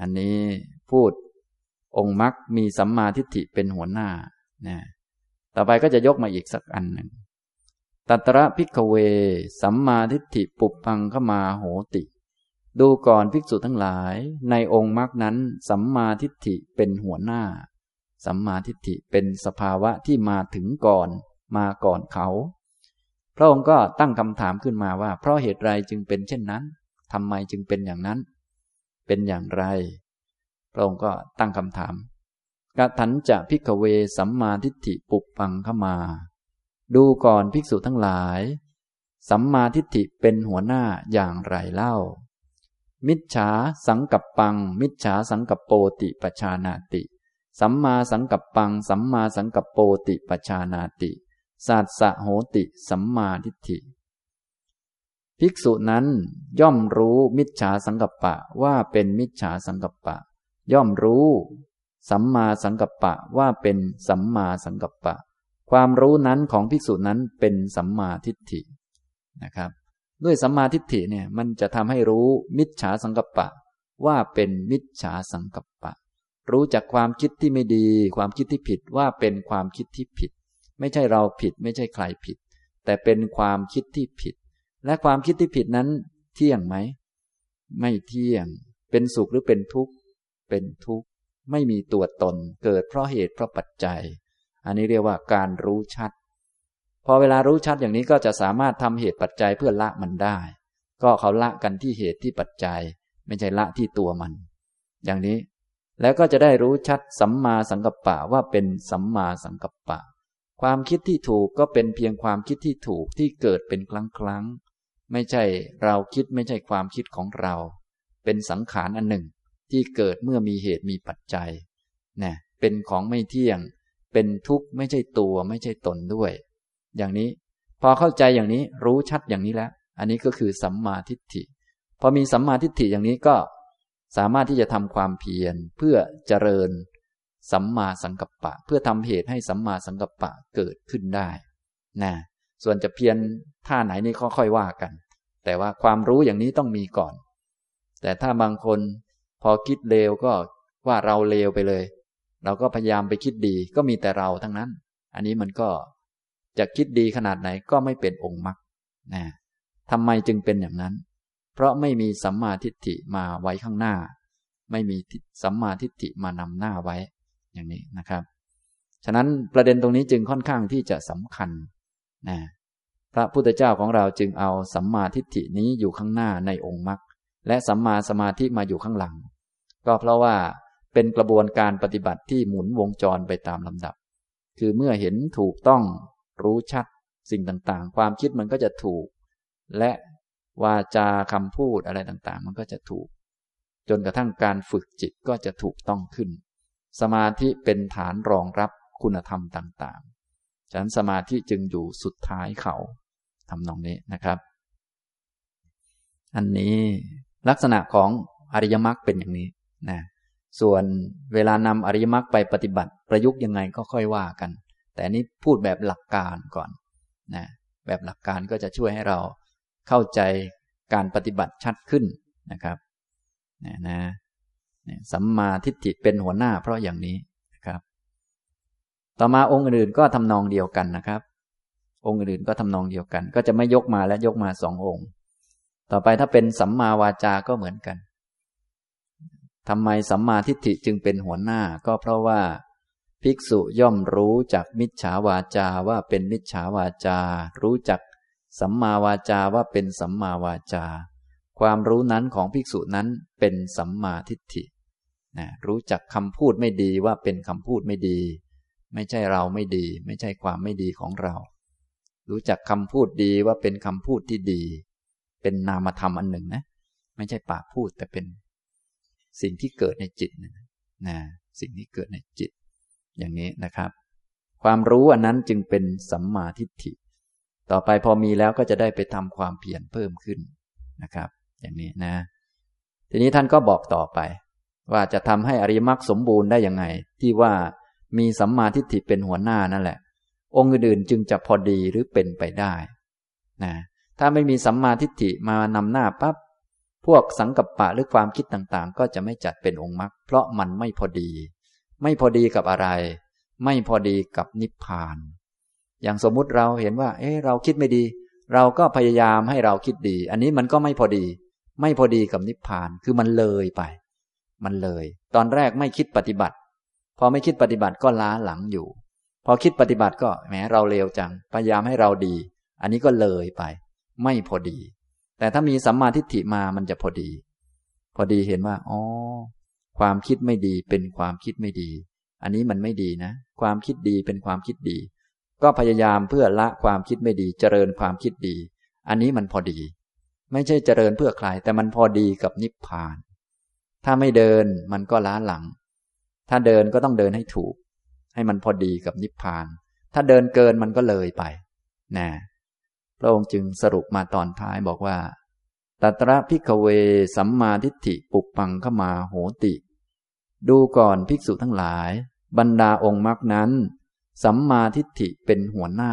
อันนี้พูดองค์มรรคมีสัมมาทิฏฐิเป็นหัวหน้านะต่อไปก็จะยกมาอีกสักอันหนึ่งตัตระภิกขเวสัมมาทิฏฐิปุปปังขมาโหติดูก่อนภิกษุทั้งหลายในองค์มรรคนั้นสัมมาทิฏฐิเป็นหัวหน้าสัมมาทิฏฐิเป็นสภาวะที่มาถึงก่อนมาก่อนเขาพระองค์ก็ตั้งคำถามขึ้นมาว่าเพราะเหตุไรจึงเป็นเช่นนั้นทำไมจึงเป็นอย่างนั้นเป็นอย่างไรพระองค์ก็ตั้งคำถามกถัญจะภิกขเวสัมมาทิฏฐิปุปปังขมาดูก่อนภิกษุทั้งหลายสัมมาทิฏฐิเป็นหัวหน้าอย่างไรเล่ามิจฉาสังกัปปังมิจฉาสังกัปโปติปชานาติสัมมาสังกัปปังสัมมาสังกัปโปติปชานาติสัสสะโหติสัมมาทิฏฐิภิกษุนั้นย่อมรู้มิจฉาสังกัปปะว่าเป็นมิจฉาสังกัปปะย่อมรู้สัมมาสังกัปปะว่าเป็นสัมมาสังกัปปะความรู้นั้นของภิกษุนั้นเป็นสัมมาทิฏฐินะครับด้วยสัมมาทิฏฐิเนี่ยมันจะทำให้รู้มิจฉาสังกัปปะว่าเป็นมิจฉาสังกัปปะรู้จักความคิดที่ไม่ดีความคิดที่ผิดว่าเป็นความคิดที่ผิดไม่ใช่เราผิดไม่ใช่ใครผิดแต่เป็นความคิดที่ผิดและความคิดที่ผิดนั้นเที่ยงไหมไม่เที่ยงเป็นสุขหรือเป็นทุกข์เป็นทุกข์ไม่มีตัวตนเกิดเพราะเหตุเพราะปัจจัยอันนี้เรียกว่าการรู้ชัดพอเวลารู้ชัดอย่างนี้ก็จะสามารถทำเหตุปัจจัยเพื่อละมันได้ก็เขาละกันที่เหตุที่ปัจจัยไม่ใช่ละที่ตัวมันอย่างนี้แล้วก็จะได้รู้ชัดสัมมาสังกัปปะว่าเป็นสัมมาสังกัปปะความคิดที่ถูกก็เป็นเพียงความคิดที่ถูกที่เกิดเป็นครั้งไม่ใช่เราคิดไม่ใช่ความคิดของเราเป็นสังขารอันหนึ่งที่เกิดเมื่อมีเหตุมีปัจจัยนะเป็นของไม่เที่ยงเป็นทุกข์ไม่ใช่ตัวไม่ใช่ตนด้วยอย่างนี้พอเข้าใจอย่างนี้รู้ชัดอย่างนี้แล้วอันนี้ก็คือสัมมาทิฏฐิพอมีสัมมาทิฏฐิอย่างนี้ก็สามารถที่จะทำความเพียรเพื่อเจริญสัมมาสังกัปปะเพื่อทำเหตุให้สัมมาสังกัปปะเกิดขึ้นได้นะส่วนจะเพียรท่าไหนนี่ค่อยว่ากันแต่ว่าความรู้อย่างนี้ต้องมีก่อนแต่ถ้าบางคนพอคิดเลวก็ว่าเราเลวไปเลยเราก็พยายามไปคิดดีก็มีแต่เราทั้งนั้นอันนี้มันก็จะคิดดีขนาดไหนก็ไม่เป็นองค์มรรคนะทำไมจึงเป็นอย่างนั้นเพราะไม่มีสัมมาทิฏฐิมาไว้ข้างหน้าไม่มีสัมมาทิฏฐิมานำหน้าไว้อย่างนี้นะครับฉะนั้นประเด็นตรงนี้จึงค่อนข้างที่จะสำคัญนะพระพุทธเจ้าของเราจึงเอาสัมมาทิฏฐินี้อยู่ข้างหน้าในองค์มรรคและสัมมาสมาธิมาอยู่ข้างหลังก็เพราะว่าเป็นกระบวนการปฏิบัติที่หมุนวงจรไปตามลำดับคือเมื่อเห็นถูกต้องรู้ชัดสิ่งต่างๆความคิดมันก็จะถูกและวาจาคำพูดอะไรต่างๆมันก็จะถูกจนกระทั่งการฝึกจิตก็จะถูกต้องขึ้นสมาธิเป็นฐานรองรับคุณธรรมต่างๆฉะนั้นสมาธิจึงอยู่สุดท้ายเขาทำนองนี้นะครับอันนี้ลักษณะของอริยมรรคเป็นอย่างนี้นะส่วนเวลานำอริยมรรคไปปฏิบัติประยุกต์ยังไงก็ค่อยว่ากันแต่นี้พูดแบบหลักการก่อนนะแบบหลักการก็จะช่วยให้เราเข้าใจการปฏิบัติชัดขึ้นนะครับนะสัมมาทิฏฐิเป็นหัวหน้าเพราะอย่างนี้นะครับต่อมาองค์อื่นก็ทำนองเดียวกันนะครับองค์อื่นก็ทำนองเดียวกันก็จะไม่ยกมาและยกมาสององค์ต่อไปถ้าเป็นสัมมาวาจาก็เหมือนกันทำไมสัมมาทิฏฐิจึงเป็นหัวหน้าก็เพราะว่าภิกษุย่อมรู้จักมิจฉาวาจาว่าเป็นมิจฉาวาจารู้จักสัมมาวาจาว่าเป็นสัมมาวาจาความรู้นั้นของภิกษุนั้นเป็นสัมมาทิฏฐินะรู้จักคำพูดไม่ดีว่าเป็นคำพูดไม่ดีไม่ใช่เราไม่ดีไม่ใช่ความไม่ดีของเรารู้จักคำพูดดีว่าเป็นคำพูดที่ดีเป็นนามธรรมอันหนึ่งนะไม่ใช่ปากพูดแต่เป็นสิ่งที่เกิดในจิตนะสิ่งที่เกิดในจิตอย่างนี้นะครับความรู้อันนั้นจึงเป็นสัมมาทิฏฐิต่อไปพอมีแล้วก็จะได้ไปทำความเพียรเพิ่มขึ้นนะครับอย่างนี้นะทีนี้ท่านก็บอกต่อไปว่าจะทำให้อริยมรรคสมบูรณ์ได้ยังไงที่ว่ามีสัมมาทิฏฐิเป็นหัวหน้านั่นแหละองค์อื่นจึงจะพอดีหรือเป็นไปได้นะถ้าไม่มีสัมมาทิฏฐิมานำหน้าปั๊บ พวกสังกัปปะหรือความคิดต่างๆก็จะไม่จัดเป็นองค์มรรคเพราะมันไม่พอดีไม่พอดีกับอะไรไม่พอดีกับนิพพานอย่างสมมุติเราเห็นว่าเราคิดไม่ดีเราก็พยายามให้เราคิดดีอันนี้มันก็ไม่พอดีไม่พอดีกับนิพพานคือมันเลยไปมันเลยตอนแรกไม่คิดปฏิบัติพอไม่คิดปฏิบัติก็ล้าหลังอยู่พอคิดปฏิบัติก็แหมเราเลวจังพยายามให้เราดีอันนี้ก็เลยไปไม่พอดีแต่ถ้ามีสัมมาทิฏฐิมามันจะพอดีพอดีเห็นว่าอ๋อความคิดไม่ดีเป็นความคิดไม่ดีอันนี้มันไม่ดีนะความคิดดีเป็นความคิดดีก็พยายามเพื่อละความคิดไม่ดีเจริญความคิดดีอันนี้มันพอดีไม่ใช่เจริญเพื่อใครแต่มันพอดีกับนิพพานถ้าไม่เดินมันก็ล้าหลังถ้าเดินก็ต้องเดินให้ถูกให้มันพอดีกับนิพพานถ้าเดินเกินมันก็เลยไปนะพระองค์จึงสรุปมาตอนท้ายบอกว่าตัตระภิกขเวสัมมาทิฏฐิปุปปังขมาโหติดูก่อนภิกษุทั้งหลายบรรดาองค์มรรคนั้นสัมมาทิฏฐิเป็นหัวหน้า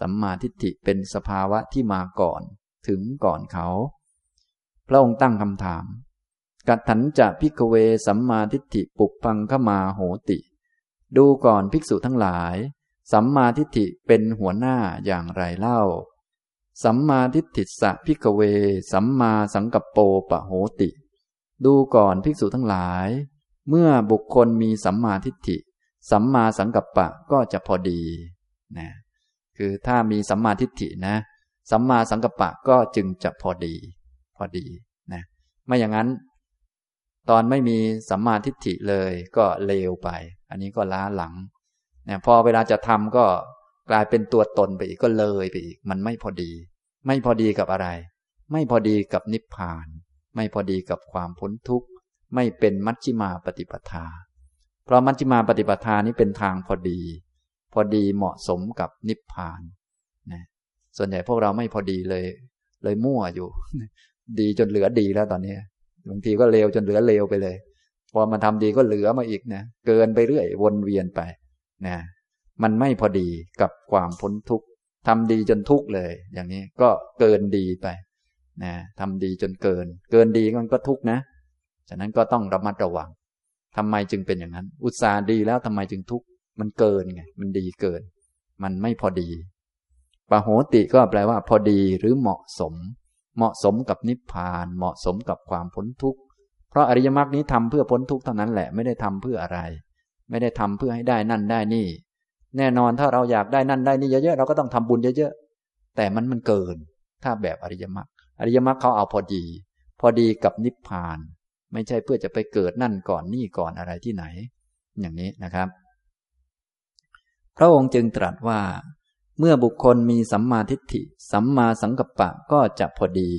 สัมมาทิฏฐิเป็นสภาวะที่มาก่อนถึงก่อนเขาพระองค์ตั้งคำถามกัตถัญจะภิกขเวสัมมาทิฏฐิปุปปังขมาโหติดูก่อนภิกษุทั้งหลายสัมมาทิฏฐิเป็นหัวหน้าอย่างไรเล่าสัมมาทิฏฐิสะภิกขเวสัมมาสังกัปโปปะโหติดูก่อนภิกษุทั้งหลายเมื่อบุคคลมีสัมมาทิฏฐิสัมมาสังกัปปะก็จะพอดีนะคือถ้ามีสัมมาทิฏฐินะสัมมาสังกัปปะก็จึงจะพอดีพอดีนะไม่อย่างนั้นตอนไม่มีสัมมาทิฏฐิเลยก็เลวไปอันนี้ก็ล้าหลังนะพอเวลาจะทำก็กลายเป็นตัวตนไปอีกก็เลยไปอีกมันไม่พอดีไม่พอดีกับอะไรไม่พอดีกับนิพพานไม่พอดีกับความพ้นทุกข์ไม่เป็นมัชฌิมาปฏิปทาเพราะมัชฌิมาปฏิปทานี้เป็นทางพอดีพอดีเหมาะสมกับนิพพานนะส่วนใหญ่พวกเราไม่พอดีเลยมั่วอยู่ดีจนเหลือดีแล้วตอนนี้บางทีก็เลวจนเหลือเลวไปเลยพอมาทำดีก็เหลือมาอีกนะเกินไปเรื่อยวนเวียนไปนะมันไม่พอดีกับความพ้นทุกข์ทำดีจนทุกข์เลยอย่างนี้ก็เกินดีไปนะทำดีจนเกินดีมันก็ทุกข์นะฉะนั้นก็ต้องระมัดระวังทำไมจึงเป็นอย่างนั้นอุตส่าห์ดีแล้วทำไมจึงทุกข์มันเกินไงมันดีเกินมันไม่พอดีปะโหติก็แปลว่าพอดีหรือเหมาะสมเหมาะสมกับนิพพานเหมาะสมกับความพ้นทุกข์เพราะอริยมรรคนี้ทำเพื่อพ้นทุกข์เท่านั้นแหละไม่ได้ทำเพื่ออะไรไม่ได้ทำเพื่อให้ได้นั่นได้นี่แน่นอนถ้าเราอยากได้นั่นได้นี่เยอะๆเราก็ต้องทำบุญเยอะๆแต่มันเกินถ้าแบบอริยมรรคเขาเอาพอดีกับนิพพานไม่ใช่เพื่อจะไปเกิดนั่นก่อนนี่ก่อนอะไรที่ไหนอย่างนี้นะครับพระองค์จึงตรัสว่าเมื่อบุคคลมีสัมมาทิฏฐิสัมมาสังกัปปะก็จะพอดี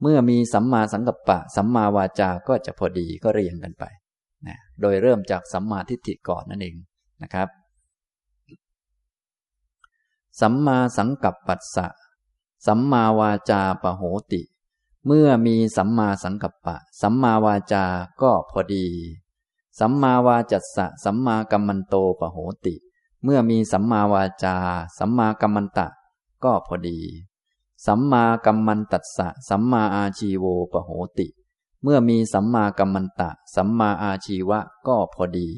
เมื่อมีสัมมาสังกัปปะสัมมาวาจาก็จะพอดีก็เรียงกันไปนะโดยเริ่มจากสัมมาทิฏฐิก่อนนั่นเองนะครับสัมมาสังกัปปัสสะสัมมาวาจาปะโหติเมื่อมีสัมมาสังกัปปะสัมมาวาจาก็พอดีสัมมาวาจัสสะสัมมากัมมันโตปะโหติเมื่อมีสัมมาวาจาสัมมากัมมันตะก็พอดีสัมมากัมมันตัสสะสัมมาอาชีโวปะโหติเมื่อมีสัมมากัมมันตะสัมมาอาชีวะก็พอดี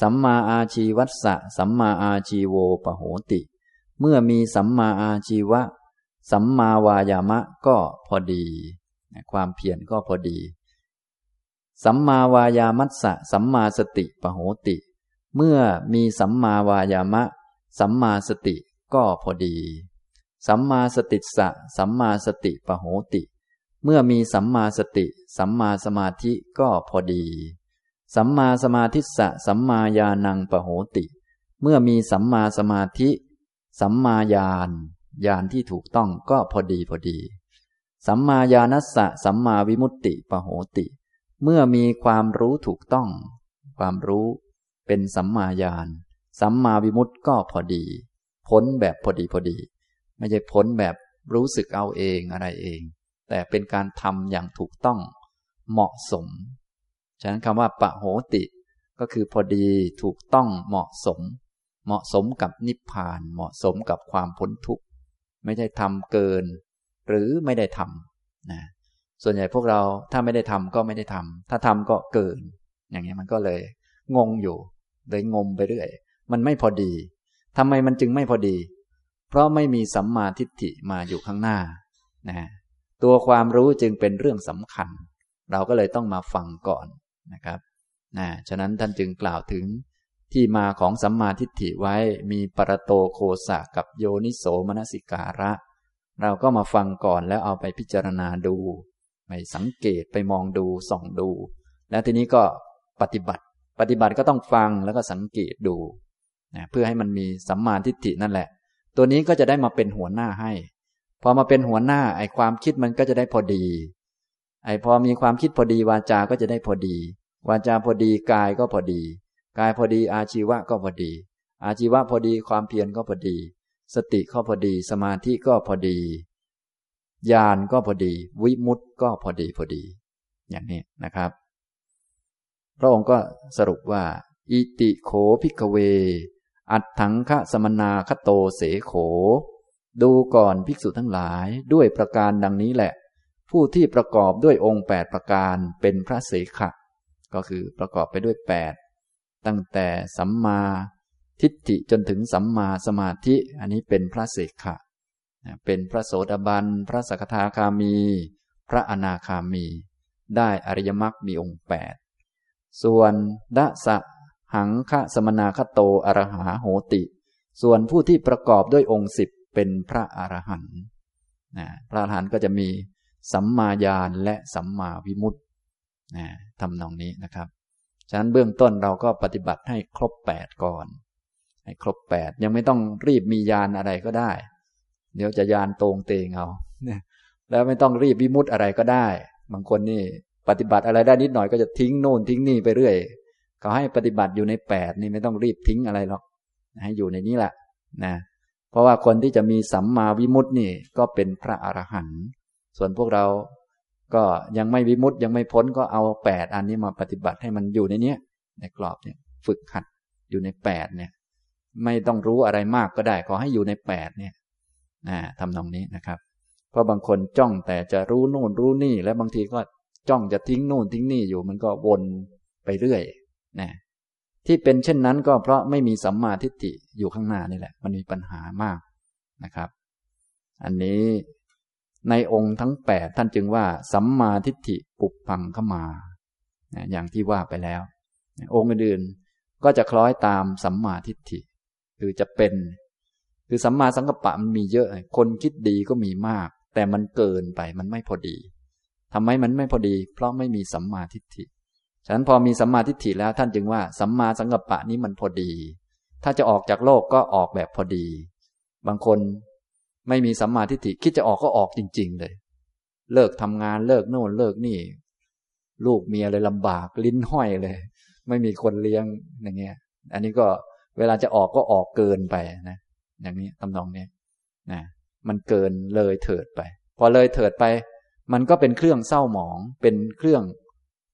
สัมมาอาชีวัสสะสัมมาอาชีโวปะโหติเมื่อมีสัมมาอาชีวะสัมมาวายามะก็พอดีความเพียรก็พอดีสัมมาวายามัสสะสัมมาสติปะโหติเมื่อมีสัมมาวายามะสัมมาสติก็พอดีสัมมาสติสะสัมมาสติปะโหติเมื่อมีสัมมาสติสัมมาสมาธิก็พอดีสัมมาสมาธิสะสัมมาญาณังปะโหติเมื่อมีสัมมาสมาธิสัมมาญาณที่ถูกต้องก็พอดีสัมมาญาณัสสะสัมมาวิมุตติปะโหติเมื่อมีความรู้ถูกต้องความรู้เป็นสัมมาญาณสัมมาวิมุตติก็พอดีพ้นแบบพอดีไม่ใช่พ้นแบบรู้สึกเอาเองอะไรเองแต่เป็นการทำอย่างถูกต้องเหมาะสมฉะนั้นคำว่าปะโหติก็คือพอดีถูกต้องเหมาะสมกับนิพพานเหมาะสมกับความพ้นทุกข์ไม่ได้ทำเกินหรือไม่ได้ทำนะ ส่วนใหญ่พวกเราถ้าไม่ได้ทำก็ไม่ได้ทำถ้าทำก็เกินอย่างนี้มันก็เลยงงอยู่เลยงมไปเรื่อยมันไม่พอดีทำไมมันจึงไม่พอดีเพราะไม่มีสัมมาทิฏฐิมาอยู่ข้างหน้านะตัวความรู้จึงเป็นเรื่องสำคัญเราก็เลยต้องมาฟังก่อนนะครับฉะนั้นท่านจึงกล่าวถึงที่มาของสัมมาทิฏฐิไว้มีปรโตโคสะกับโยนิโสมนสิการะเราก็มาฟังก่อนแล้วเอาไปพิจารณาดูไปสังเกตไปมองดูส่องดูแล้วทีนี้ก็ปฏิบัติก็ต้องฟังแล้วก็สังเกตดูนะเพื่อให้มันมีสัมมาทิฏฐินั่นแหละตัวนี้ก็จะได้มาเป็นหัวหน้าให้พอมาเป็นหัวหน้าไอ้ความคิดมันก็จะได้พอดีไอ้พอมีความคิดพอดีวาจาก็จะได้พอดีวาจาพอดีกายก็พอดีกายพอดีอาชีวะก็พอดีอาชีวะพอดีความเพียรก็พอดีสติก็พอดีสมาธิก็พอดีญาณก็พอดีวิมุตติก็พอดีอย่างนี้นะครับพระองค์ก็สรุปว่าอิติโขภิกขเวอัตถังคสมนาคโตเสโขดูก่อนภิกษุทั้งหลายด้วยประการดังนี้แหละผู้ที่ประกอบด้วยองค์8ประการเป็นพระเสขะก็คือประกอบไปด้วย8ตั้งแต่สัมมาทิฏฐิจนถึงสัมมาสมาธิอันนี้เป็นพระเสขะเป็นพระโสดาบันพระสกทาคามีพระอนาคามีได้อริยมรรคมีองค์8ส่วนดสหังคสมนาคโตอรหาโหติส่วนผู้ที่ประกอบด้วยองค์10เป็นพระอรหันต์พระอรหันต์ก็จะมีสัมมาญาณและสัมมาวิมุตติทำนองนี้นะครับฉะนั้นเบื้องต้นเราก็ปฏิบัติให้ครบ8ก่อนให้ครบ8ยังไม่ต้องรีบมีญาณอะไรก็ได้เดี๋ยวจะญาณโตงเตงเอาแล้วไม่ต้องรีบวิมุตติอะไรก็ได้บางคนนี่ปฏิบัติอะไรได้นิดหน่อยก็จะทิ้งโน่นทิ้งนี่ไปเรื่อยเขาให้ปฏิบัติอยู่ใน8นี่ไม่ต้องรีบทิ้งอะไรหรอกให้อยู่ในนี้แหละนะเพราะว่าคนที่จะมีสัมมาวิมุตตินี่ก็เป็นพระอรหันต์ส่วนพวกเราก็ยังไม่วิมุตติยังไม่พ้นก็เอา8อันนี้มาปฏิบัติให้มันอยู่ในเนี้ยในกรอบเนี่ยฝึกหัดอยู่ใน8เนี่ยไม่ต้องรู้อะไรมากก็ได้ขอให้อยู่ใน8เนี่ยทำนองนี้นะครับเพราะบางคนจ้องแต่จะรู้โน่นรู้นี่และบางทีก็จ้องจะทิ้งโน่นทิ้งนี่อยู่มันก็วนไปเรื่อยนะที่เป็นเช่นนั้นก็เพราะไม่มีสัมมาทิฏฐิอยู่ข้างหน้านี่แหละมันมีปัญหามากนะครับอันนี้ในองค์ทั้ง8ท่านจึงว่าสัมมาทิฏฐิปุพพังคมาอย่างที่ว่าไปแล้วองค์อื่นๆก็จะคล้อยตามสัมมาทิฏฐิคือจะเป็นคือสัมมาสังกัปปะมันมีเยอะคนคิดดีก็มีมากแต่มันเกินไปมันไม่พอดีทำไมมันไม่พอดีเพราะไม่มีสัมมาทิฏฐิฉะนั้นพอมีสัมมาทิฏฐิแล้วท่านจึงว่าสัมมาสังกัปปะนี้มันพอดีถ้าจะออกจากโลกก็ออกแบบพอดีบางคนไม่มีสัมมาทิฏฐิคิดจะออกก็ออกจริงๆเลยเลิกทำงานเลิกโน่นเลิกนี่ลูกเมียเลยลำบากลิ้นห้อยเลยไม่มีคนเลี้ยงอย่างเงี้ยอันนี้ก็เวลาจะออกก็ออกเกินไปนะอย่างนี้ตำนองนี้นะมันเกินเลยเถิดไปพอเลยเถิดไปมันก็เป็นเครื่องเศร้าหมองเป็นเครื่อง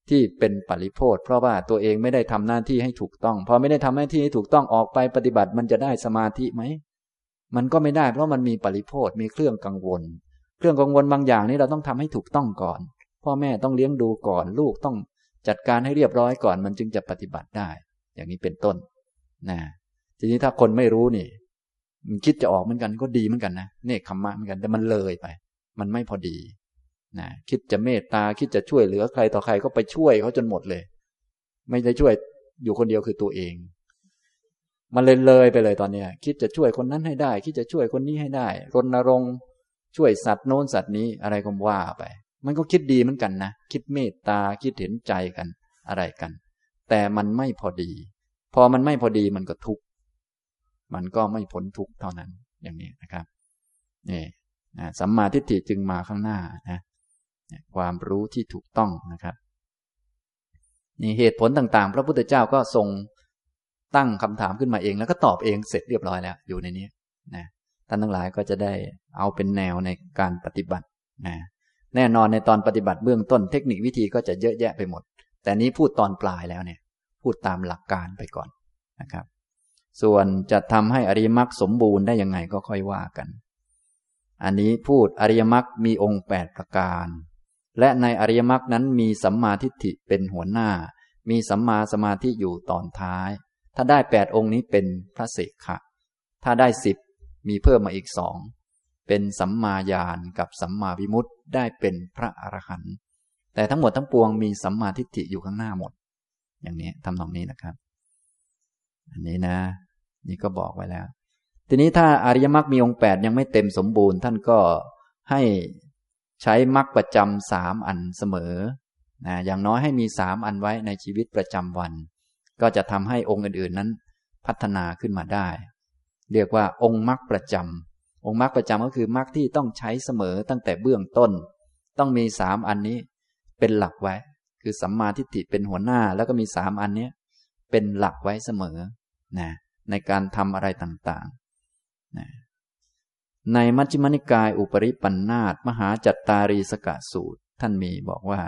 ที่เป็นปริโภธเพราะว่าตัวเองไม่ได้ทำหน้าที่ให้ถูกต้องพอไม่ได้ทำหน้าที่ให้ถูกต้องออกไปปฏิบัติมันจะได้สมาธิไหมมันก็ไม่ได้เพราะมันมีปริโภธมีเครื่องกังวลเครื่องกังวลบางอย่างนี้เราต้องทำให้ถูกต้องก่อนพ่อแม่ต้องเลี้ยงดูก่อนลูกต้องจัดการให้เรียบร้อยก่อนมันจึงจะปฏิบัติได้อย่างนี้เป็นต้นนะทีนี้ถ้าคนไม่รู้นี่มันคิดจะออกเหมือนกันก็ดีเหมือนกันนะเนกขัมมะเหมือนกันแต่มันเลยไปมันไม่พอดีนะคิดจะเมตตาคิดจะช่วยเหลือใครต่อใครก็ไปช่วยเขาจนหมดเลยไม่ได้ช่วยอยู่คนเดียวคือตัวเองมันเลยไปเลยตอนนี้คิดจะช่วยคนนั้นให้ได้คิดจะช่วยคนนี้ให้ได้รณรงค์ช่วยสัตว์โน้นสัตว์นี้อะไรก็ว่าไปมันก็คิดดีเหมือนกันนะคิดเมตตาคิดเห็นใจกันอะไรกันแต่มันไม่พอดีพอมันไม่พอดีมันก็ทุกข์มันก็ไม่พ้นทุกข์เท่านั้นอย่างนี้นะครับนี่สัมมาทิฏฐิจึงมาข้างหน้านะความรู้ที่ถูกต้องนะครับนี่เหตุผลต่างๆพระพุทธเจ้าก็ทรงตั้งคำถามขึ้นมาเองแล้วก็ตอบเองเสร็จเรียบร้อยแล้วอยู่ในนี้นะท่านทั้งหลายก็จะได้เอาเป็นแนวในการปฏิบัตินะแน่นอนในตอนปฏิบัติเบื้องต้นเทคนิควิธีก็จะเยอะแยะไปหมดแต่นี้พูดตอนปลายแล้วเนี่ยพูดตามหลักการไปก่อนนะครับส่วนจะทำให้อริยมรรคสมบูรณ์ได้ยังไงก็ค่อยว่ากันอันนี้พูดอริยมรรคมีองค์8ประการ และในอริยมรรคนั้นมีสัมมาทิฏฐิเป็นหัวหน้ามีสัมมาสมาธิอยู่ตอนท้ายถ้าได้8องค์นี้เป็นพระเสขะถ้าได้10มีเพิ่มมาอีก2เป็นสัมมาญาณกับสัมมาวิมุตติได้เป็นพระอรหันต์แต่ทั้งหมดทั้งปวงมีสัมมาทิฏฐิอยู่ข้างหน้าหมดอย่างนี้ทำนองนี้นะครับอันนี้นะนี่ก็บอกไว้แล้วทีนี้ถ้าอริยมรรคมีองค์8ยังไม่เต็มสมบูรณ์ท่านก็ให้ใช้มรรคประจำ3อันเสมอนะอย่างน้อยให้มี3อันไว้ในชีวิตประจำวันก็จะทำให้องค์อื่นๆนั้นพัฒนาขึ้นมาได้เรียกว่าองค์มรรคประจำองค์มรรคประจำก็คือมรรคที่ต้องใช้เสมอตั้งแต่เบื้องต้นต้องมี3อันนี้เป็นหลักไว้คือสัมมาทิฏฐิเป็นหัวหน้าแล้วก็มี3อันนี้เป็นหลักไว้เสมอนะในการทำอะไรต่างๆนะในมัชฌิมนิกายอุปริปันธาตมหาจัตตารีสกสูตรท่านมีบอกว่า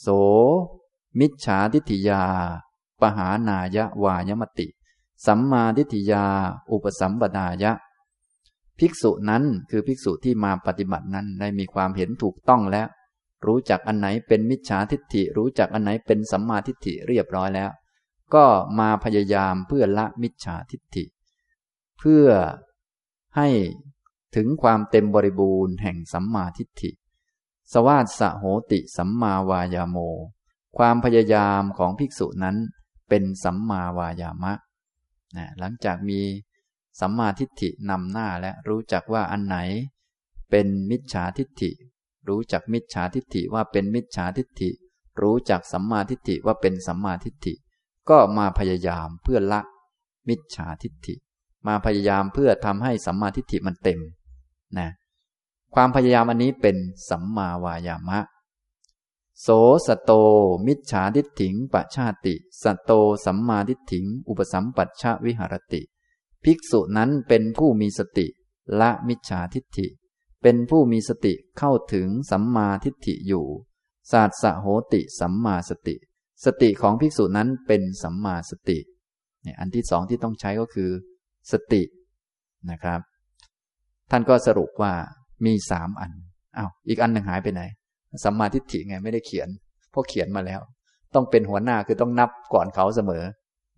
โสมิจฉาทิฏฐิยาปหานายะวายมติสัมมาทิฏฐิยาอุปสัมปทายะภิกษุนั้นคือภิกษุที่มาปฏิบัตินั้นได้มีความเห็นถูกต้องแล้วรู้จักอันไหนเป็นมิจฉาทิฏฐิรู้จักอันไหนเป็นสัมมาทิฏฐิเรียบร้อยแล้วก็มาพยายามเพื่อละมิจฉาทิฏฐิเพื่อให้ถึงความเต็มบริบูรณ์แห่งสัมมาทิฏฐิสวาสสะโหติสัมมาวายาโมความพยายามของภิกษุนั้นเป็นสัมมาวายามะนะหลังจากมีสัมมาทิฏฐินำหน้าและรู้จักว่าอันไหนเป็นมิจฉาทิฏฐิรู้จักมิจฉาทิฏฐิว่าเป็นมิจฉาทิฏฐิรู้จักสัมมาทิฏฐิว่าเป็นสัมมาทิฏฐิก็มาพยายามเพื่อละมิจฉาทิฏฐิมาพยายามเพื่อทำให้สัมมาทิฏฐิมันเต็มนะความพยายามอันนี้เป็นสัมมาวายามะโสสโตมิจฉาทิฏฐิงปชาติสโตสัมมาทิฏฐิงอุปสัมปัชชวิหรติภิกษุนั้นเป็นผู้มีสติละมิจฉาทิฏฐิเป็นผู้มีสติเข้าถึงสัมมาทิฏฐิอยู่ศาสสะโหติสัมมาสติสติของภิกษุนั้นเป็นสัมมาสติเนี่ยอันที่2ที่ต้องใช้ก็คือสตินะครับท่านก็สรุปว่ามี3อันอ้าวอีกอันหนึ่งหายไปไหนสัมมาทิฏฐิไงไม่ได้เขียนเพราะเขียนมาแล้วต้องเป็นหัวหน้าคือต้องนับก่อนเขาเสมอ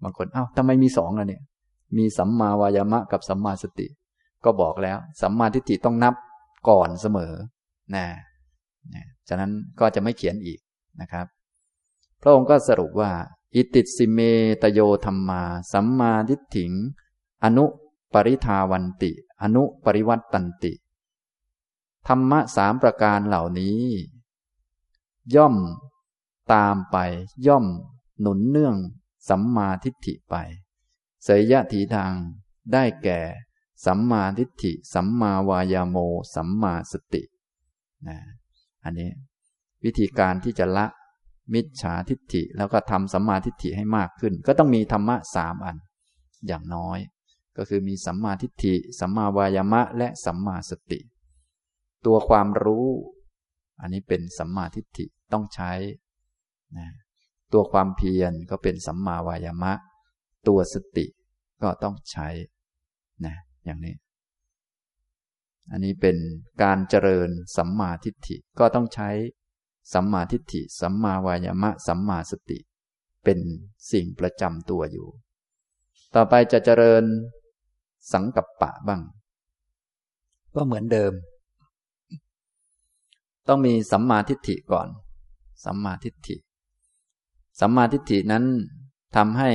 บางคนอ้าวทำไมมี2ล่ะเนี่ยมีสัมมาวายามะกับสัมมาสติก็บอกแล้วสัมมาทิฏฐิต้องนับก่อนเสมอนะฉะนั้นก็จะไม่เขียนอีกนะครับพระองค์ก็สรุปว่าอิติสิเมตโยธัมมาสัมมาทิฏฐิอนุปริทาวันติอนุปริวัตตันติธรรมะ3ประการเหล่านี้ย่อมตามไปย่อมหนุนเนื่องสัมมาทิฏฐิไปเสยยะถีทางได้แก่สัมมาทิฏฐิสัมมาวายาโมสัมมาสตินะอันนี้วิธีการที่จะละมิจฉาทิฏฐิแล้วก็ทำสัมมาทิฏฐิให้มากขึ้นก็ต้องมีธรรมะ3อันอย่างน้อยก็คือมีสัมมาทิฏฐิสัมมาวายามะและสัมมาสติตัวความรู้อันนี้เป็นสัมมาทิฏฐิต้องใช้นะตัวความเพียรก็เป็นสัมมาวายามะตัวสติก็ต้องใช้นะอย่างนี้อันนี้เป็นการเจริญสัมมาทิฏฐิก็ต้องใช้สัมมาทิฏฐิสัมมาวายามะสัมมาสติเป็นสิ่งประจำตัวอยู่ต่อไปจะเจริญสังกัปปะบ้างก็เหมือนเดิมต้องมีสัมมาทิฏฐิก่อนสัมมาทิฏฐิสัมมาทิฏฐินั้นทำให้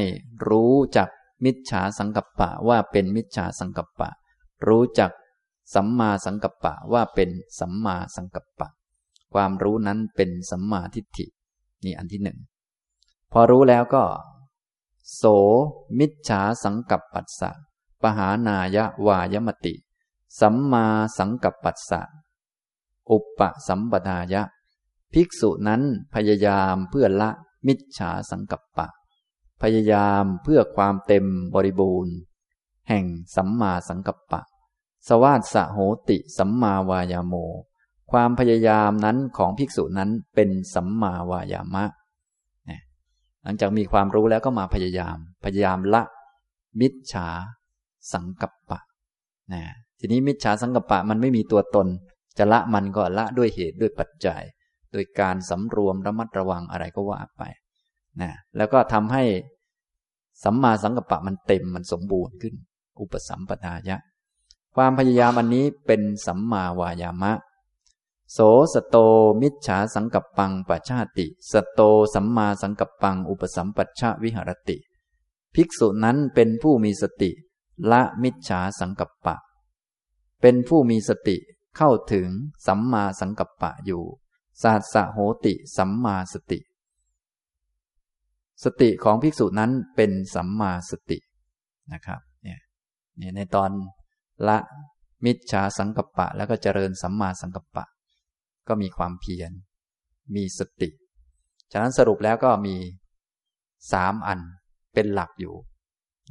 รู้จักมิจฉาสังกัปปะว่าเป็นมิจฉาสังกัปปะรู้จักสัมมาสังกัปปะว่าเป็นสัมมาสังกัปปะความรู้นั้นเป็นสัมมาทิฏฐินี่อันที่1พอรู้แล้วก็โสมิจฉาสังกัปปัสสะปหานายะวายมติสัมมาสังกัปปัสสะอุปสัมปทายะภิกษุนั้นพยายามเพื่อละมิจฉาสังกัปปะพยายามเพื่อความเต็มบริบูรณ์แห่งสัมมาสังกัปปะสวาสสะโหติสัมมาวายาโมความพยายามนั้นของภิกษุนั้นเป็นสัมมาวายามะหลังจากมีความรู้แล้วก็มาพยายามละมิจฉาสังกัปปะทีนี้มิจฉาสังกัปปะมันไม่มีตัวตนจะละมันก็ละด้วยเหตุด้วยปัจจัย โดยการสำรวมระมัดระวังอะไรก็ว่าไปนะแล้วก็ทำให้สัมมาสังกัปปะมันเต็มมันสมบูรณ์ขึ้นอุปสัมปทายะความพยายามอันนี้เป็นสัมมาวายามะโสสโตมิจฉาสังกัปปังปชาติสโตสัมมาสังกัปปังอุปสัมปัชชะวิหรติภิกษุนั้นเป็นผู้มีสติละมิจฉาสังกัปปะเป็นผู้มีสติเข้าถึงสัมมาสังกัปปะอยู่สัสสะโหติสัมมาสติสติของภิกษุนั้นเป็นสัมมาสตินะครับเนี่ยในตอนละมิจฉาสังกัปปะแล้วก็เจริญสัมมาสังกัปปะก็มีความเพียรมีสติฉะนั้นสรุปแล้วก็มี3อันเป็นหลักอยู่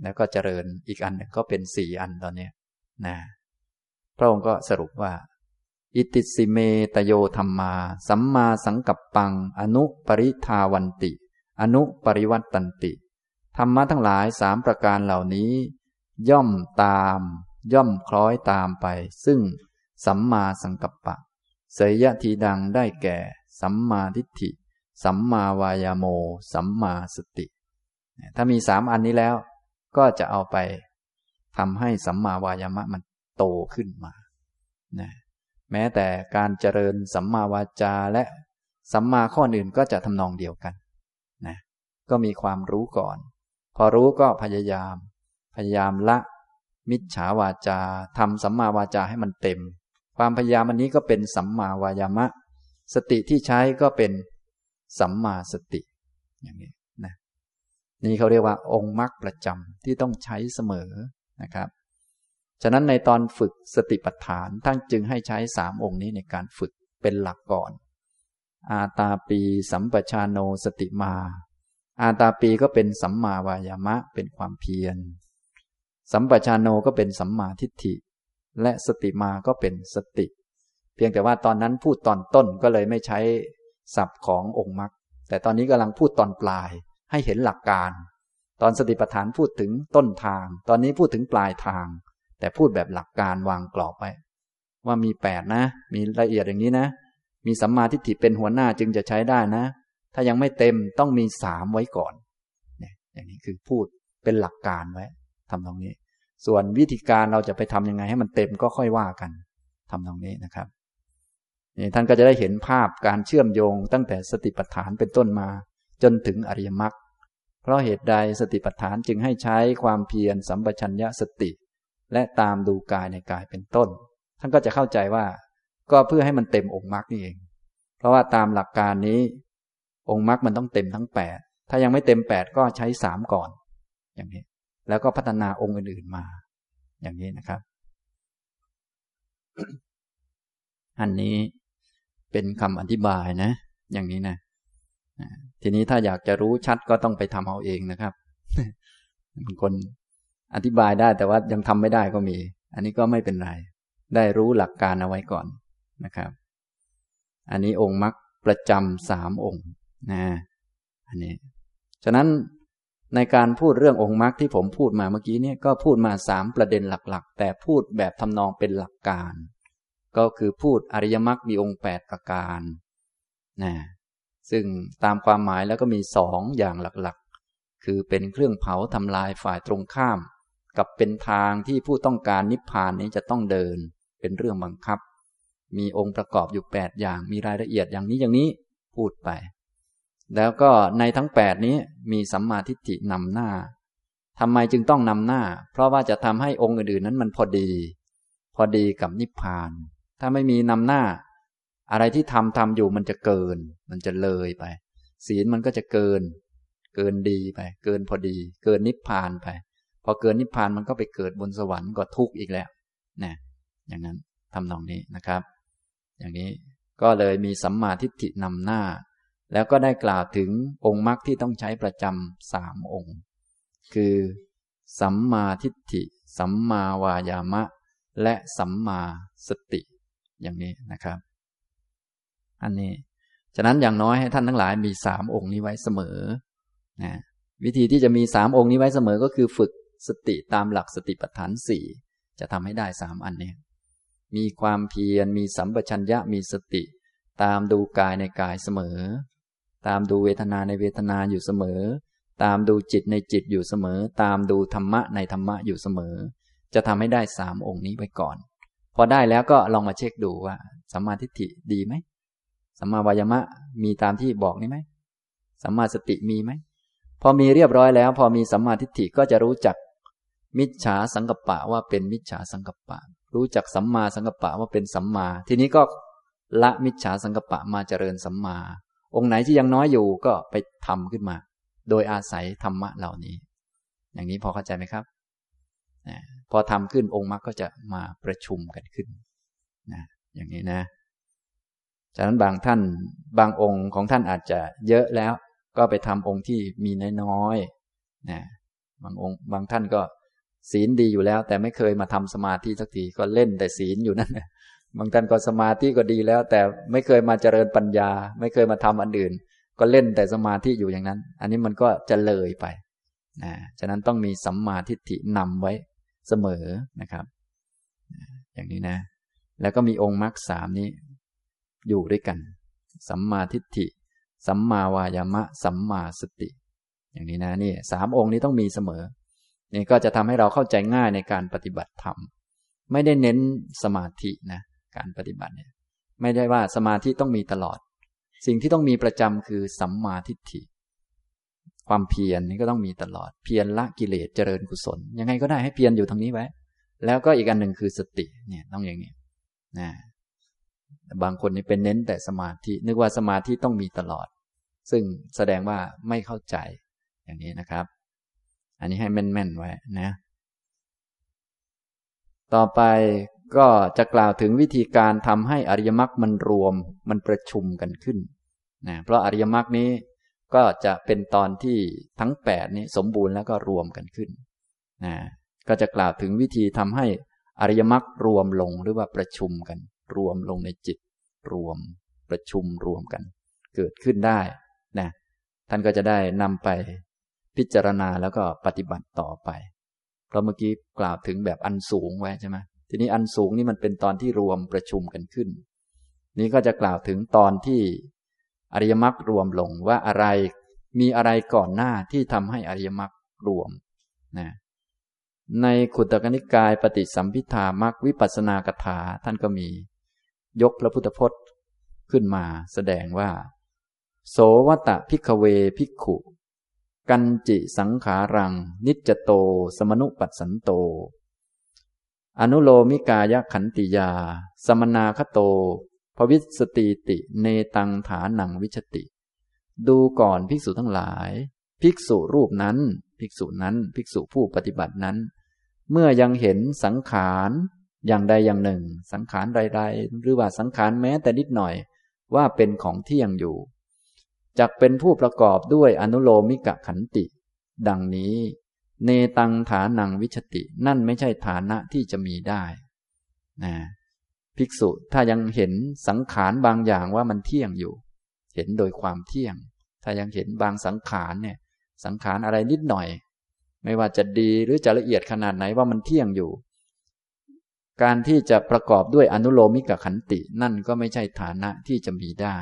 แล้วก็เจริญอีกอันนึงก็เป็น4อันตอนนี้นะพระองค์ก็สรุปว่าอิติสิเมตโยธรรมาสัมมาสังกัปปังอนุปริทาวันติอนุปริวัตตันติธรรมะทั้งหลาย3ประการเหล่านี้ย่อมคล้อยตามไปซึ่งสัมมาสังกัปปะเสยทีดังได้แก่สัมมาทิฏฐิสัมมาวายาโมสัมมาสติถ้ามี3อันนี้แล้วก็จะเอาไปทำให้สัมมาวายามะมันโตขึ้นมานะแม้แต่การเจริญสัมมาวาจาและสัมมาข้ออื่นก็จะทำนองเดียวกันนะก็มีความรู้ก่อนพอรู้ก็พยายามละมิจฉาวาจาทำสัมมาวาจาให้มันเต็มความพยายามอันนี้ก็เป็นสัมมาวายามะสติที่ใช้ก็เป็นสัมมาสติอย่างนี้นะนี่เขาเรียกว่าองค์มรรคประจำที่ต้องใช้เสมอนะครับฉะนั้นในตอนฝึกสติปัฏฐานท่านจึงให้ใช้3องค์นี้ในการฝึกเป็นหลักก่อนอาตาปีสัมปชาโนสติมาอาตาปีก็เป็นสัมมาวายามะเป็นความเพียรสัมปชาโนก็เป็นสัมมาทิฏฐิและสติมาก็เป็นสติเพียงแต่ว่าตอนนั้นพูดตอนต้นก็เลยไม่ใช้ศัพท์ขององค์มรรคแต่ตอนนี้กำลังพูดตอนปลายให้เห็นหลักการตอนสติปัฏฐานพูดถึงต้นทางตอนนี้พูดถึงปลายทางแต่พูดแบบหลักการวางกรอบไว้ว่ามี8นะมีละเอียดอย่างนี้นะมีสัมมาทิฏฐิเป็นหัวหน้าจึงจะใช้ได้นะถ้ายังไม่เต็มต้องมี3ไว้ก่อนเนี่ยอย่างนี้คือพูดเป็นหลักการไว้ทำตรงนี้ส่วนวิธีการเราจะไปทำยังไงให้มันเต็มก็ค่อยว่ากันทำตรงนี้นะครับนี่ท่านก็จะได้เห็นภาพการเชื่อมโยงตั้งแต่สติปัฏฐานเป็นต้นมาจนถึงอริยมรรคเพราะเหตุใดสติปัฏฐานจึงให้ใช้ความเพียรสัมปชัญญะสติและตามดูกายในกายเป็นต้นท่านก็จะเข้าใจว่าก็เพื่อให้มันเต็มองค์มรรคนี่เองเพราะว่าตามหลักการนี้องค์มรรคมันต้องเต็มทั้ง8ถ้ายังไม่เต็ม8ก็ใช้3ก่อนอย่างนี้แล้วก็พัฒนาองค์อื่นๆมาอย่างนี้นะครับอันนี้เป็นคำอธิบายนะอย่างนี้นะทีนี้ถ้าอยากจะรู้ชัดก็ต้องไปทำเอาเองนะครับบางคนอธิบายได้แต่ว่ายังทำไม่ได้ก็มีอันนี้ก็ไม่เป็นไรได้รู้หลักการเอาไว้ก่อนนะครับอันนี้องค์มรรคประจำ3องค์นะอันนี้ฉะนั้นในการพูดเรื่ององค์มรรคที่ผมพูดมาเมื่อกี้เนี่ยก็พูดมา3ประเด็นหลักๆแต่พูดแบบทำนองเป็นหลักการก็คือพูดอริยมรรคมีองค์8ประการนะซึ่งตามความหมายแล้วก็มี2อย่างหลักๆคือเป็นเครื่องเผาทำลายฝ่ายตรงข้ามกับเป็นทางที่ผู้ต้องการนิพพานนี้จะต้องเดินเป็นเรื่องบังคับมีองค์ประกอบอยู่8อย่างมีรายละเอียดอย่างนี้อย่างนี้พูดไปแล้วก็ในทั้ง8นี้มีสัมมาทิฏฐินำหน้าทำไมจึงต้องนำหน้าเพราะว่าจะทำให้องค์อื่นๆนั้นมันพอดีกับนิพพานถ้าไม่มีนำหน้าอะไรที่ทำอยู่มันจะเกินมันจะเลยไปศีลมันก็จะเกินดีไปเกินพอดีเกินนิพพานไปพอเกินนิพพานมันก็ไปเกิดบนสวรรค์ก็ทุกข์อีกแล้วนะอย่างนั้นทำนองนี้นะครับอย่างนี้ก็เลยมีสัมมาทิฏฐินำหน้าแล้วก็ได้กล่าวถึงองค์มรรคที่ต้องใช้ประจำ3องค์คือสัมมาทิฏฐิสัมมาวายามะและสัมมาสติอย่างนี้นะครับอันนี้ฉะนั้นอย่างน้อยให้ท่านทั้งหลายมี3องค์นี้ไว้เสมอนะวิธีที่จะมี3องค์นี้ไว้เสมอก็คือฝึกสติตามหลักสติปัฏฐาน4จะทำให้ได้3อันนี้มีความเพียรมีสัมปชัญญะมีสติ ตามดูกายในกายเสมอตามดูเวทนาในเวทนาอยู่เสมอตามดูจิตในจิตอยู่เสมอตามดูธรรมะในธรรมะอยู่เสมอจะทำให้ได้สามองค์นี้ไว้ก่อนพอได้แล้วก็ลองมาเช็คดูว่าสัมมาทิฏฐิดีไหมสัมมาวายามะมีตามที่บอกนี่ไหมสัมมาสติมีไหมพอมีเรียบร้อยแล้วพอมีสัมมาทิฏฐิก็จะรู้จักมิจฉาสังกัปปะว่าเป็นมิจฉาสังกัปปะรู้จักสัมมาสังกัปปะว่าเป็นสัมมาทีนี้ก็ละมิจฉาสังกัปปะมาเจริญสัมมาองค์ไหนที่ยังน้อยอยู่ก็ไปทำขึ้นมาโดยอาศัยธรรมะเหล่านี้อย่างนี้พอเข้าใจไหมครับพอทำขึ้นองค์มรรคก็จะมาประชุมกันขึ้นนะอย่างนี้นะฉะนั้นบางท่านบางองค์ของท่านอาจจะเยอะแล้วก็ไปทำองค์ที่มีน้อยๆนะบางองค์บางท่านก็ศีลดีอยู่แล้วแต่ไม่เคยมาทำสมาธิสักทีก็เล่นแต่ศีลอยู่นั่นบางท่านก็สมาธิก็ดีแล้วแต่ไม่เคยมาเจริญปัญญาไม่เคยมาทำอันอื่นก็เล่นแต่สมาธิอยู่อย่างนั้นอันนี้มันก็จะเลยไปนะฉะนั้นต้องมีสัมมาทิฏฐินำไว้เสมอนะครับอย่างนี้นะแล้วก็มีองค์มรรคสามนี้อยู่ด้วยกันสัมมาทิฏฐิสัมมาวายามะสัมมาสติอย่างนี้นะนี่สามองค์นี้ต้องมีเสมอนี่ก็จะทำให้เราเข้าใจง่ายในการปฏิบัติธรรมไม่ได้เน้นสมาธินะการปฏิบัติเนี่ยไม่ได้ว่าสมาธิต้องมีตลอดสิ่งที่ต้องมีประจำคือสัมมาทิฏฐิความเพียรนี่ก็ต้องมีตลอดเพียรละกิเลสเจริญกุศลยังไงก็ได้ให้เพียรอยู่ทางนี้ไว้แล้วก็อีกอันหนึ่งคือสติเนี่ยต้องอย่างนี้นะบางคนนี่เป็นเน้นแต่สมาธินึกว่าสมาธิต้องมีตลอดซึ่งแสดงว่าไม่เข้าใจอย่างนี้นะครับอันนี้ให้แม่นๆไว้นะต่อไปก็จะกล่าวถึงวิธีการทำให้อริยมรรคมันรวมมันประชุมกันขึ้นนะเพราะอริยมรรคนี้ก็จะเป็นตอนที่ทั้ง8นี้สมบูรณ์แล้วก็รวมกันขึ้นนะก็จะกล่าวถึงวิธีทำให้อริยมรรครวมลงหรือว่าประชุมกันรวมลงในจิตรวมประชุมรวมกันเกิดขึ้นได้นะท่านก็จะได้นำไปพิจารณาแล้วก็ปฏิบัติต่อไปเพราะเมื่อกี้กล่าวถึงแบบอันสูงไว้ใช่ไหมทีนี้อันสูงนี่มันเป็นตอนที่รวมประชุมกันขึ้นนี้ก็จะกล่าวถึงตอนที่อริยมรรครวมลงว่าอะไรมีอะไรก่อนหน้าที่ทำให้อริยมรรครวมนะในขุตกนิกายปฏิสัมภิธามรรควิปัสสนากถาท่านก็มียกพระพุทธพจน์ขึ้นมาแสดงว่าโสวตภิกขเวภิกขุกัญจิสังขารังนิจจโตสมนุปัสสันโตอนุโลมิกายขันติยาสมนาคโตภวิสติติเนตังฐานังวิชติดูก่อนภิกษุทั้งหลายภิกษุรูปนั้นภิกษุนั้นภิกษุผู้ปฏิบัตินั้นเมื่อยังเห็นสังขารอย่างใดอย่างหนึ่งสังขารใดๆหรือว่าสังขารแม้แต่นิดหน่อยว่าเป็นของเที่ยงอยู่จักเป็นผู้ประกอบด้วยอนุโลมิกขันติดังนี้เนตังฐานังวิชตินั่นไม่ใช่ฐานะที่จะมีได้นะภิกษุถ้ายังเห็นสังขารบางอย่างว่ามันเที่ยงอยู่เห็นโดยความเที่ยงถ้ายังเห็นบางสังขารเนี่ยสังขารอะไรนิดหน่อยไม่ว่าจะดีหรือจะละเอียดขนาดไหนว่ามันเที่ยงอยู่การที่จะประกอบด้วยอนุโลมิกขันตินั่นก็ไม่ใช่ฐานะที่จะมีได้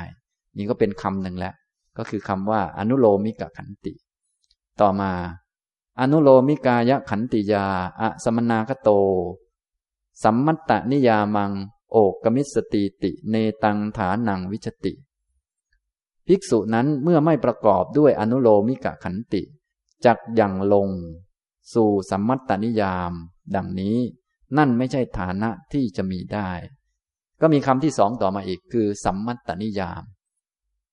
นี่ก็เป็นคำหนึ่งแล้วก็คือคำว่าอนุโลมิกขันติต่อมาอนุโลมิกายขันติยาอสมนาคโตสัมมัตตนิยามังโอกมิสติติเนตังฐานังวิชติภิกษุนั้นเมื่อไม่ประกอบด้วยอนุโลมิกขันติจักยังลงสู่สัมมัตตนิยามดังนี้นั่นไม่ใช่ฐานะที่จะมีได้ก็มีคำที่สองต่อมาอีกคือสัมมัตตนิยาม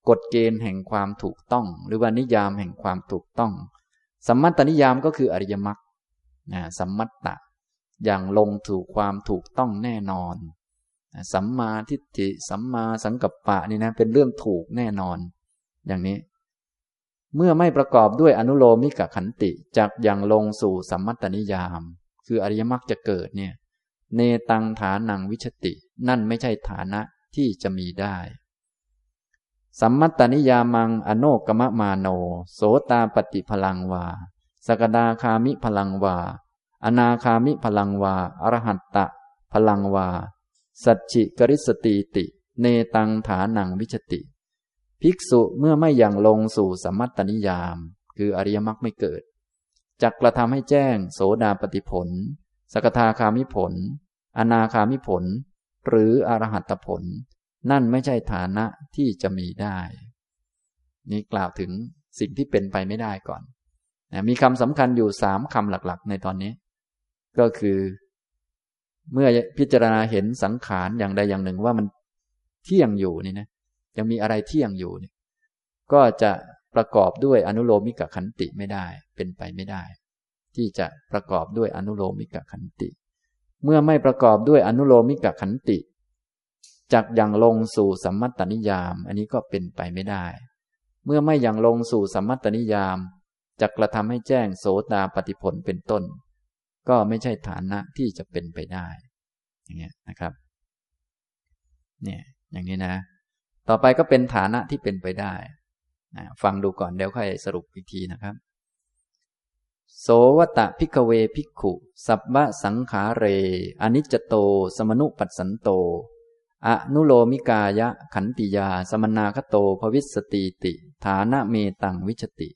กฎเกณฑ์แห่งความถูกต้องหรือว่านิยามแห่งความถูกต้องสัมมัตตนิยามก็คืออริยมรรคสัมมัตตะอย่างลงถูกความถูกต้องแน่นอนสัมมาทิฏฐิสัมมาสังกัปปะนี่นะเป็นเรื่องถูกแน่นอนอย่างนี้เมื่อไม่ประกอบด้วยอนุโลมิกขันติจักอย่างลงสู่สัมมัตตนิยามคืออริยมรรคจะเกิดเนี่ยเนตังฐานังวิชตินั่นไม่ใช่ฐานะที่จะมีได้สัมมัตตนิยามังอโนกมะมาโนโสตาปฏิพลังวาสกดาคามิพลังวาอนาคามิพลังวาอรหัตตะพลังวาสัจฉิกริสติติ เนตังฐานังวิชติภิกษุเมื่อไม่อย่างลงสู่สัมมัตตนิยามคืออริยมรรคไม่เกิดจักกระทำให้แจ้งโสดาปัตติผลสกทาคามิผลอนาคามิผลหรืออรหัตผลนั่นไม่ใช่ฐานะที่จะมีได้นี่กล่าวถึงสิ่งที่เป็นไปไม่ได้ก่อนมีคำสำคัญอยู่3คำหลักๆในตอนนี้ก็คือเมื่อพิจารณาเห็นสังขารอย่างใดอย่างหนึ่งว่ามันเที่ยงอยู่นี่นะยังมีอะไรเที่ยงอยู่นี่ก็จะประกอบด้วยอนุโลมิกขันติไม่ได้เป็นไปไม่ได้ที่จะประกอบด้วยอนุโลมิกขันติเมื่อไม่ประกอบด้วยอนุโลมิกขันติจักอย่างลงสู่สัมมัตตนิยามอันนี้ก็เป็นไปไม่ได้เมื่อไม่อย่างลงสู่สัมมัตตนิยามจักกระทำให้แจ้งโสดาปัตติผลเป็นต้นก็ไม่ใช่ฐานะที่จะเป็นไปได้อย่างเงี้ยนะครับเนี่ยอย่างนี้นะต่อไปก็เป็นฐานะที่เป็นไปได้ฟังดูก่อนเดี๋ยวค่อยสรุปอีกทีนะครับโสวตะภิกขเวภิกขุสัพพะสังขาเรอนิจจโตสมนุปัสสันโตอนุโลมิกายะขันติยาสมนาคโตภวิสสติติฐานะเมตังวิชติ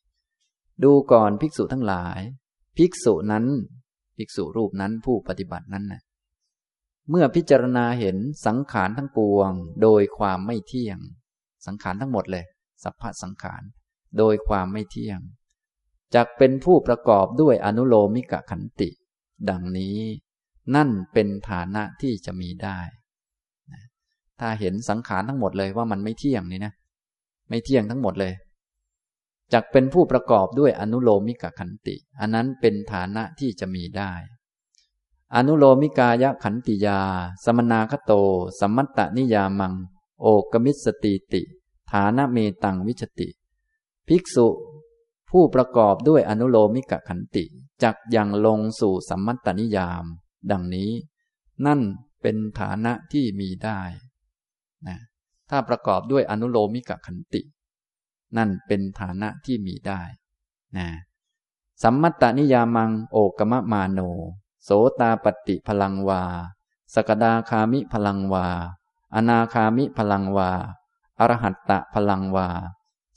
ดูก่อนภิกษุทั้งหลายภิกษุนั้นภิกษุรูปนั้นผู้ปฏิบัตินั้นนะเมื่อพิจารณาเห็นสังขารทั้งปวงโดยความไม่เที่ยงสังขารทั้งหมดเลยสัพพสังขารโดยความไม่เที่ยงจักเป็นผู้ประกอบด้วยอนุโลมิกขันติดังนี้นั่นเป็นฐานะที่จะมีได้ถ้าเห็นสังขารทั้งหมดเลยว่ามันไม่เที่ยงนี่นะไม่เที่ยงทั้งหมดเลยจักเป็นผู้ประกอบด้วยอนุโลมิกขันติอันนั้นเป็นฐานะที่จะมีได้อนุโลมิกายะขันติยาสมนาคโตสัมมัตตนิยามังโอกมิสสติติฐานะเมตังวิชติภิกษุผู้ประกอบด้วยอนุโลมิกขันติจักยังลงสู่สัมมัตตนิยามดังนี้นั่นเป็นฐานะที่มีได้นะถ้าประกอบด้วยอนุโลมิกขันตินั่นเป็นฐานะที่มีได้นะสัมมัตตนิยามังโอกมมาโนโสตาปัตติพลังวาสกทาคามิพลังวาอนาคามิพลังวาอรหัตตะพลังวา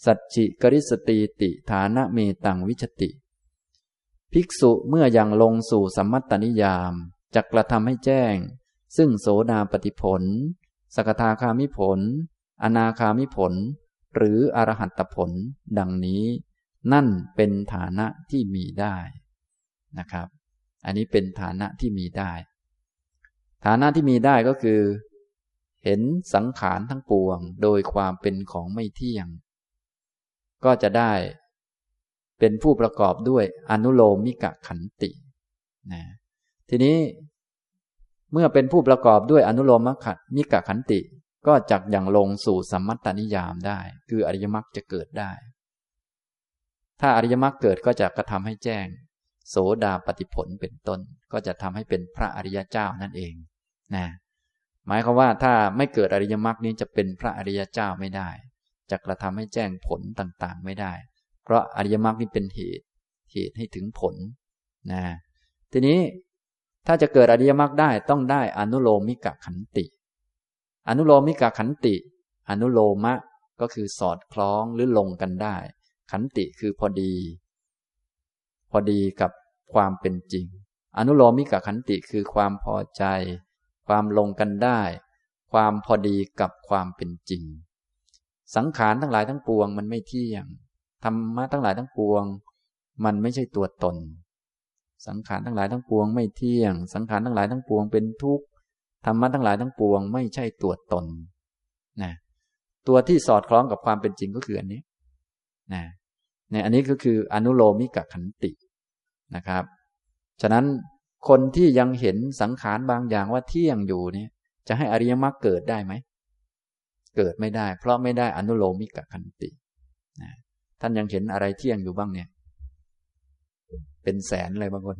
สัจฉิกริสติติฐานะเมตังวิชติภิกษุเมื่อยังลงสู่สัมมัตตนิยามจักกระทำให้แจ้งซึ่งโสดาปัตติผลสกทาคามิผลอนาคามิผลหรืออรหัตตผลดังนี้นั่นเป็นฐานะที่มีได้นะครับอันนี้เป็นฐานะที่มีได้ฐานะที่มีได้ก็คือเห็นสังขารทั้งปวงโดยความเป็นของไม่เที่ยงก็จะได้เป็นผู้ประกอบด้วยอนุโลมิกขันตินะทีนี้เมื่อเป็นผู้ประกอบด้วยอนุโลมิกขันติก็จักอย่างลงสู่สัมมัตตนิยามได้คืออริยมรรคจะเกิดได้ถ้าอริยมรรคเกิดก็จะกระทำให้แจ้งโสดาปัตติผลเป็นต้นก็จะทำให้เป็นพระอริยเจ้านั่นเองนะหมายความว่าถ้าไม่เกิดอริยมรรคนี้จะเป็นพระอริยเจ้าไม่ได้จะกระทำให้แจ้งผลต่างๆไม่ได้เพราะอริยมรรคนี้เป็นเหตุให้ถึงผลนะทีนี้ถ้าจะเกิดอริยมรรคได้ต้องได้อนุโลมิกขันติอนุโลมิกขันติอนุโลมะก็คือสอดคล้องหรือลงกันได้ขันติคือพอดีกับความเป็นจริงอนุโลมิกขันติคือความพอใจความลงกันได้ความพอดีกับความเป็นจริงสังขารทั้งหลายทั้งปวงมันไม่เที่ยงธรรมะทั้งหลายทั้งปวงมันไม่ใช่ตัวตนสังขารทั้งหลายทั้งปวงไม่เที่ยงสังขารทั้งหลายทั้งปวงเป็นทุกข์ธรรมะทั้งหลายทั้งปวงไม่ใช่ตัวตนนะตัวที่สอดคล้องกับความเป็นจริงก็คืออันนี้นะเนี่ยอันนี้ก็คืออนุโลมิกขันตินะครับฉะนั้นคนที่ยังเห็นสังขารบางอย่างว่าเที่ยงอยู่เนี่ยจะให้อริยมรรคเกิดได้ไหมเกิดไม่ได้เพราะไม่ได้อนุโลมิกขันตินะท่านยังเห็นอะไรเที่ยงอยู่บ้างเนี่ยเป็นแสนเลยบางคน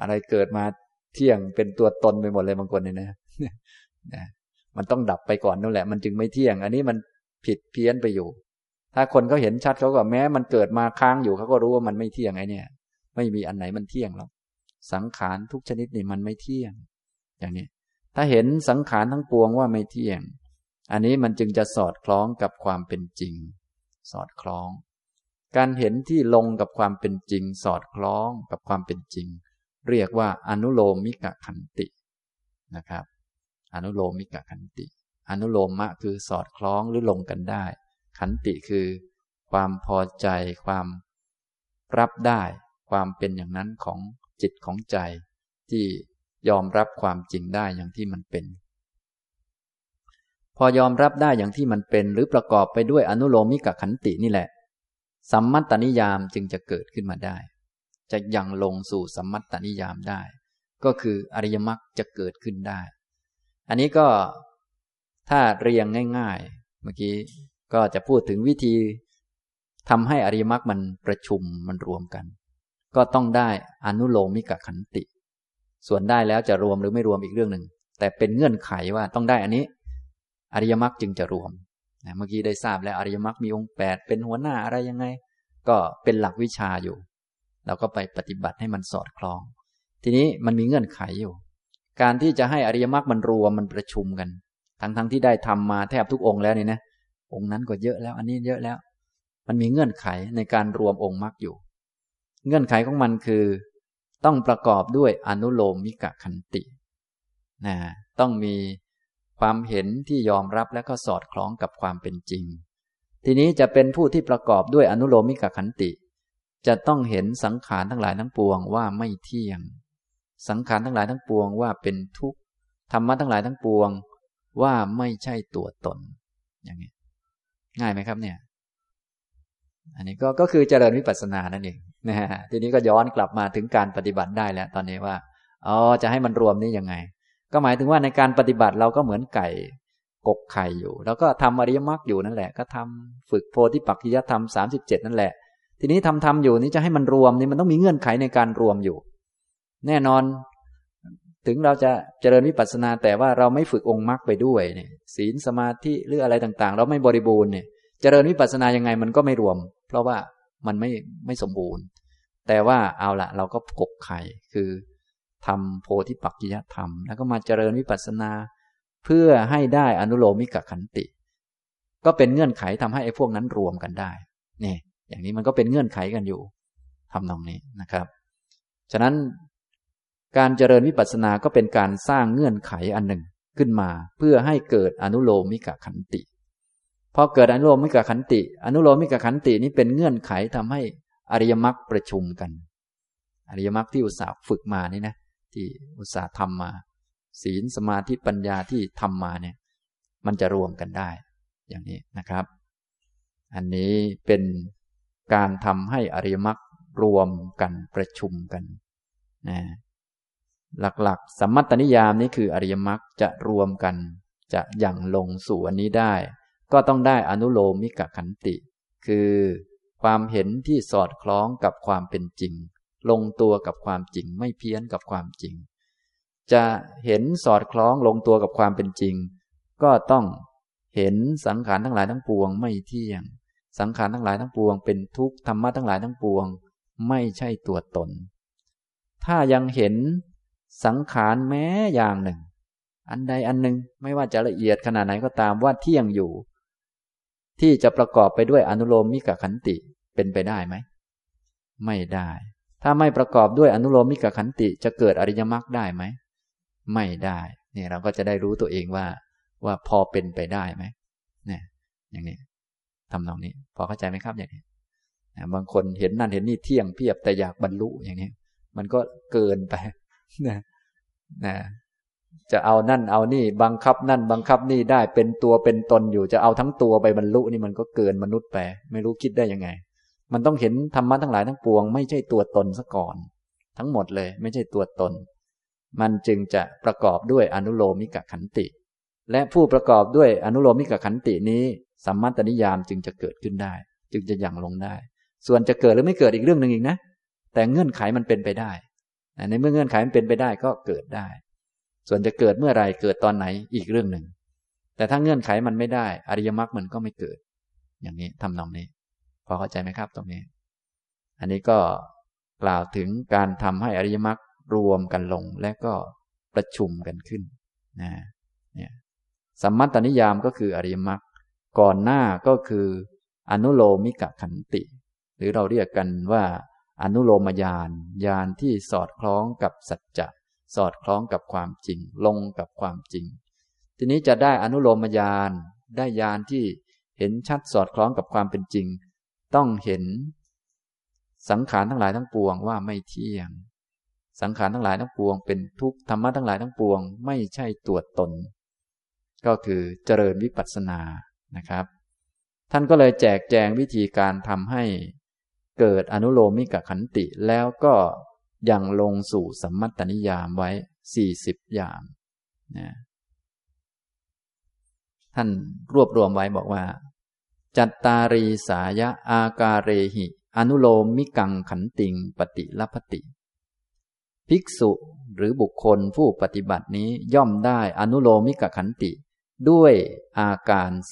อะไรเกิดมาเที่ยงเป็นตัวตนไปหมดเลยบางคนเนี่ยนะมันต้องดับไปก่อนนั่นแหละมันจึงไม่เที่ยงอันนี้มันผิดเพี้ยนไปอยู่ถ้าคนเขาเห็นชัดเขาก็แม้มันเกิดมาค้างอยู่เขาก็รู้ว่ามันไม่เที่ยงไอ้เนี่ยไม่มีอันไหนมันเที่ยงหรอกสังขารทุกชนิดนี่มันไม่เที่ยงอย่างนี้ถ้าเห็นสังขารทั้งปวงว่าไม่เที่ยง อันนี้มันจึงจะสอดคล้องกับความเป็นจริงสอดคล้องการเห็นที่ลงกับความเป็นจริงสอดคล้องกับความเป็นจริงเรียกว่าอนุโลมิกขันตินะครับอนุโลมิกขันติอนุโลมะคือสอดคล้องหรือลงกันได้ขันติคือความพอใจความรับได้ความเป็นอย่างนั้นของจิตของใจที่ยอมรับความจริงได้อย่างที่มันเป็นพอยอมรับได้อย่างที่มันเป็นหรือประกอบไปด้วยอนุโลมิกขันตินี่แหละสัมมัตตนิยามจึงจะเกิดขึ้นมาได้จะยังลงสู่สัมมัตตนิยามได้ก็คืออริยมรรคจะเกิดขึ้นได้อันนี้ก็ถ้าเรียงง่ายๆเมื่อกี้ก็จะพูดถึงวิธีทำให้อริยมรรคมันประชุมมันรวมกันก็ต้องได้อนุโลมิกขันติส่วนได้แล้วจะรวมหรือไม่รวมอีกเรื่องหนึ่งแต่เป็นเงื่อนไขว่าต้องได้อันนี้อริยมรรคจึงจะรวมเมื่อกี้ได้ทราบแล้วอริยมรรคมีองค์8เป็นหัวหน้าอะไรยังไงก็เป็นหลักวิชาอยู่เราก็ไปปฏิบัติให้มันสอดคล้องทีนี้มันมีเงื่อนไขอยู่การที่จะให้อริยมรรคมันรวมมันประชุมกันทั้งที่ได้ทำมาแทบทุกองค์แล้วนี่นะองค์นั้นก็เยอะแล้วอันนี้เยอะแล้วมันมีเงื่อนไขในการรวมองค์มรรคอยู่เงื่อนไขของมันคือต้องประกอบด้วยอนุโลมิกขันตินะต้องมีความเห็นที่ยอมรับและก็สอดคล้องกับความเป็นจริงทีนี้จะเป็นผู้ที่ประกอบด้วยอนุโลมิกขันติจะต้องเห็นสังขารทั้งหลายทั้งปวงว่าไม่เที่ยงสังขารทั้งหลายทั้งปวงว่าเป็นทุกข์ธรรมะทั้งหลายทั้งปวงว่าไม่ใช่ตัวตนอย่างนี้ง่ายไหมครับเนี่ยอันนี้ก็คือเจริญวิปัสสนานั่นเองนะฮะทีนี้ก็ย้อนกลับมาถึงการปฏิบัติได้แล้วตอนนี้ว่าอ๋อจะให้มันรวมนี่ยังไงก็หมายถึงว่าในการปฏิบัติเราก็เหมือนไก่กกไข่อยู่แล้วก็ทำอริยมรรคอยู่นั่นแหละก็ทำฝึกโพธิปักขิยธรรม37นั่นแหละทีนี้ทำอยู่นี่จะให้มันรวมนี่มันต้องมีเงื่อนไขในการรวมอยู่แน่นอนถึงเราจะเจริญวิปัสสนาแต่ว่าเราไม่ฝึกองค์มรรคไปด้วยเนี่ยศีลสมาธิหรืออะไรต่างๆเราไม่บริบูรณ์เนี่ยเจริญวิปัสสนายังไงมันก็ไม่รวมเพราะว่ามันไม่สมบูรณ์แต่ว่าเอาละเราก็กกไข่คือทำโพธิปักขิยธรรมแล้วก็มาเจริญวิปัสสนาเพื่อให้ได้อนุโลมิกขันติก็เป็นเงื่อนไขทำให้ไอ้พวกนั้นรวมกันได้นี่อย่างนี้มันก็เป็นเงื่อนไขกันอยู่ทำนองนี้นะครับฉะนั้นการเจริญวิปัสสนาก็เป็นการสร้างเงื่อนไขอันหนึ่งขึ้นมาเพื่อให้เกิดอนุโลมิกขันติพอเกิดอนุโลมิกขันติอนุโลมิกขันตินี้เป็นเงื่อนไขทำให้อริยมรรคประชุมกันอริยมรรคที่อุตส่าห์ฝึกมานี่นะที่อุตสาห์ทำมาศีลสมาธิปัญญาที่ทำมาเนี่ยมันจะรวมกันได้อย่างนี้นะครับอันนี้เป็นการทำให้อริยมรรครวมกันประชุมกันนะหลักๆสัมมัตตนิยามนี้คืออริยมรรคจะรวมกันจะยังลงสู่อันนี้ได้ก็ต้องได้อนุโลมิกขันติคือความเห็นที่สอดคล้องกับความเป็นจริงลงตัวกับความจริงไม่เพี้ยนกับความจริงจะเห็นสอดคล้องลงตัวกับความเป็นจริงก็ต้องเห็นสังขารทั้งหลายทั้งปวงไม่เที่ยงสังขารทั้งหลายทั้งปวงเป็นทุกข์ธรรมะทั้งหลายทั้งปวงไม่ใช่ตัวตนถ้ายังเห็นสังขารแม้อย่างหนึ่งอันใดอันหนึ่งไม่ว่าจะละเอียดขนาดไหนก็ตามว่าเที่ยงอยู่ที่จะประกอบไปด้วยอนุโลมิกขันติเป็นไปได้ไหมไม่ได้ถ้าไม่ประกอบด้วยอนุโลมิกขันติจะเกิดอริยมรรคได้ไหมไม่ได้เนี่ยเราก็จะได้รู้ตัวเองว่าพอเป็นไปได้ไหมเนี่ยอย่างนี้ทำนองนี้พอเข้าใจไหมครับอย่างนี้บางคนเห็นนั่นเห็นนี่เที่ยงเพียบแต่อยากบรรลุอย่างนี้มันก็เกินไปนะจะเอานั่นเอานี่บังคับนั่นบังคับนี่ได้เป็นตัวเป็นตนอยู่จะเอาทั้งตัวไปบรรลุนี่มันก็เกินมนุษย์ไปไม่รู้คิดได้ยังไงมันต้องเห็นธรรมะทั้งหลายทั้งปวงไม่ใช่ตัวตนซะก่อนทั้งหมดเลยไม่ใช่ตัวตนมันจึงจะประกอบด้วยอนุโลมิกขันติและผู้ประกอบด้วยอนุโลมิกขันตินี้สัมมัตตนิยามจึงจะเกิดขึ้นได้จึงจะยังลงได้ส่วนจะเกิดหรือไม่เกิดอีกเรื่องนึงอีกนะแต่เงื่อนไขมันเป็นไปได้ในเมื่อเงื่อนไขมันเป็นไปได้ก็เกิดได้ส่วนจะเกิดเมื่อไรเกิดตอนไหนอีกเรื่องนึงแต่ถ้าเงื่อนไขมันไม่ได้อริยมรรคมันก็ไม่เกิดอย่างนี้ทำนองนี้พอเข้าใจไหมครับตรงนี้อันนี้ก็กล่าวถึงการทำให้อริยมรรครวมกันลงและก็ประชุมกันขึ้นนะเนี่ย สัมมัตตนิยามก็คืออริยมรรคก่อนหน้าก็คืออนุโลมิกขันติหรือเราเรียกกันว่าอนุโลมญาณญาณที่สอดคล้องกับสัจจะสอดคล้องกับความจริงลงกับความจริงทีนี้จะได้อนุโลมญาณได้ญาณที่เห็นชัดสอดคล้องกับความเป็นจริงต้องเห็นสังขารทั้งหลายทั้งปวงว่าไม่เที่ยงสังขารทั้งหลายทั้งปวงเป็นทุกข์ธรรมะทั้งหลายทั้งปวงไม่ใช่ตัวตนก็คือเจริญวิปัสสนานะครับท่านก็เลยแจกแจงวิธีการทำให้เกิดอนุโลมิกขันติแล้วก็ยังลงสู่สัมมัตตนิยามไว้40อย่างนะท่านรวบรวมไว้บอกว่าจัตตารีสายะอาการเรหิอนุโลมิกังขันติงปฏิลัพพติภิกษุหรือบุคคลผู้ปฏิบัตินี้ย่อมได้อนุโลมิกขันติด้วยอาการ40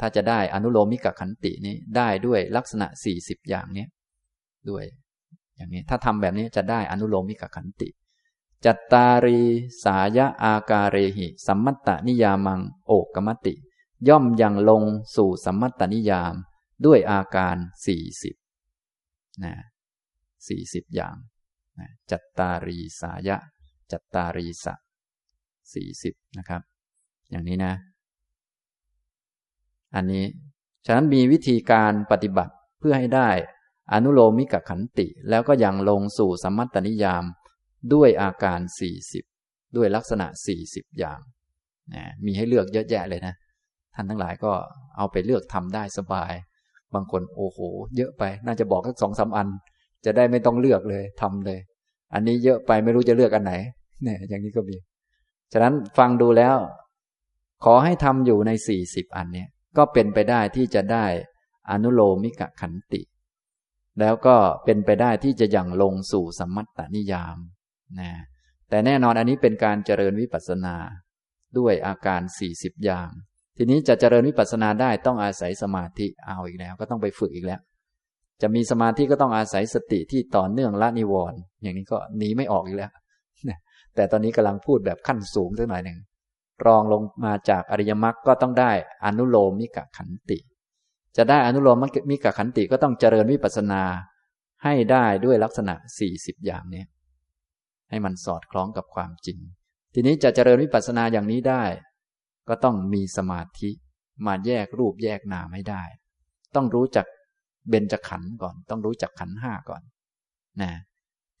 ถ้าจะได้อนุโลมิกขันตินี้ได้ด้วยลักษณะ40อย่างนี้ด้วยอย่างนี้ถ้าทำแบบนี้จะได้อนุโลมิกขันติจัตตารีสายะอาการเรหิสัมมัตตนิยามังโอกมติย่อมยังลงสู่สัมมัตตนิยามด้วยอาการ40นะ40อย่างนะจัตตารีสายะจัตตารีสะ40นะครับอย่างนี้นะอันนี้ฉะนั้นมีวิธีการปฏิบัติเพื่อให้ได้อนุโลมิกขันติแล้วก็ยังลงสู่สัมมัตตนิยามด้วยอาการ40ด้วยลักษณะ40อย่างนะมีให้เลือกเยอะแยะเลยนะท่านทั้งหลายก็เอาไปเลือกทำได้สบายบางคนโอ้โหเยอะไปน่าจะบอกสัก 2-3 อันจะได้ไม่ต้องเลือกเลยทำเลยอันนี้เยอะไปไม่รู้จะเลือกอันไหนเนี่ยอย่างนี้ก็มีฉะนั้นฟังดูแล้วขอให้ทำอยู่ใน40อันเนี่ยก็เป็นไปได้ที่จะได้อนุโลมิกขันติแล้วก็เป็นไปได้ที่จะยังลงสู่สัมมัตตนิยามนะแต่แน่นอนอันนี้เป็นการเจริญวิปัสสนาด้วยอาการ40อย่างทีนี้จะเจริญวิปัสสนาได้ต้องอาศัยสมาธิเอาอีกแล้วก็ต้องไปฝึกอีกแล้วจะมีสมาธิก็ต้องอาศัยสติที่ต่อเนื่องละนิวรณ์อย่างนี้ก็หนีไม่ออกอีกแล้วแต่ตอนนี้กำลังพูดแบบขั้นสูงสักหน่อยหนึ่งรองลงมาจากอริยมรรคก็ต้องได้อนุโลมิกขันติจะได้อนุโลมิกขันติก็ต้องเจริญวิปัสสนาให้ได้ด้วยลักษณะ40อย่างนี้ให้มันสอดคล้องกับความจริงทีนี้จะเจริญวิปัสสนาอย่างนี้ได้ก็ต้องมีสมาธิมาแยกรูปแยกนามให้ได้ต้องรู้จักเบญจขันธ์ก่อนต้องรู้จักขันธ์5ก่อนนะ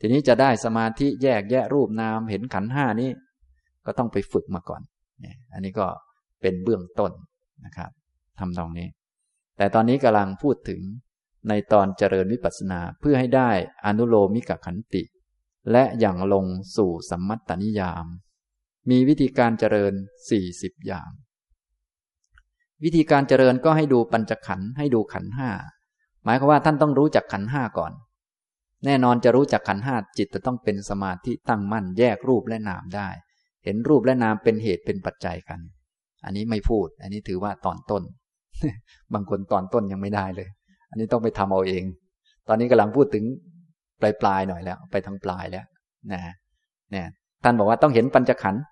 ทีนี้จะได้สมาธิแยกแยะรูปนามเห็นขันธ์5นี้ก็ต้องไปฝึกมาก่อนนะอันนี้ก็เป็นเบื้องต้นนะครับทำตรงนี้แต่ตอนนี้กำลังพูดถึงในตอนเจริญวิปัสสนาเพื่อให้ได้อนุโลมิกขันติและอย่างลงสู่สัมมัตตนิยามมีวิธีการเจริญ40อย่างวิธีการเจริญก็ให้ดูปัญจขันธ์ให้ดูขันธ์5หมายความว่าท่านต้องรู้จักขันธ์5ก่อนแน่นอนจะรู้จักขันธ์5จิตจะต้องเป็นสมาธิตั้งมั่นแยกรูปและนามได้เห็นรูปและนามเป็นเหตุเป็นปัจจัยกันอันนี้ไม่พูดอันนี้ถือว่าตอนต้น บางคนตอนต้นยังไม่ได้เลยอันนี้ต้องไปทำเอาเองตอนนี้กำลังพูดถึงปลายๆหน่อยแล้วไปทางปลายแล้วนะเนี่ยท่านบอกว่าต้องเห็นปัญจขันธ์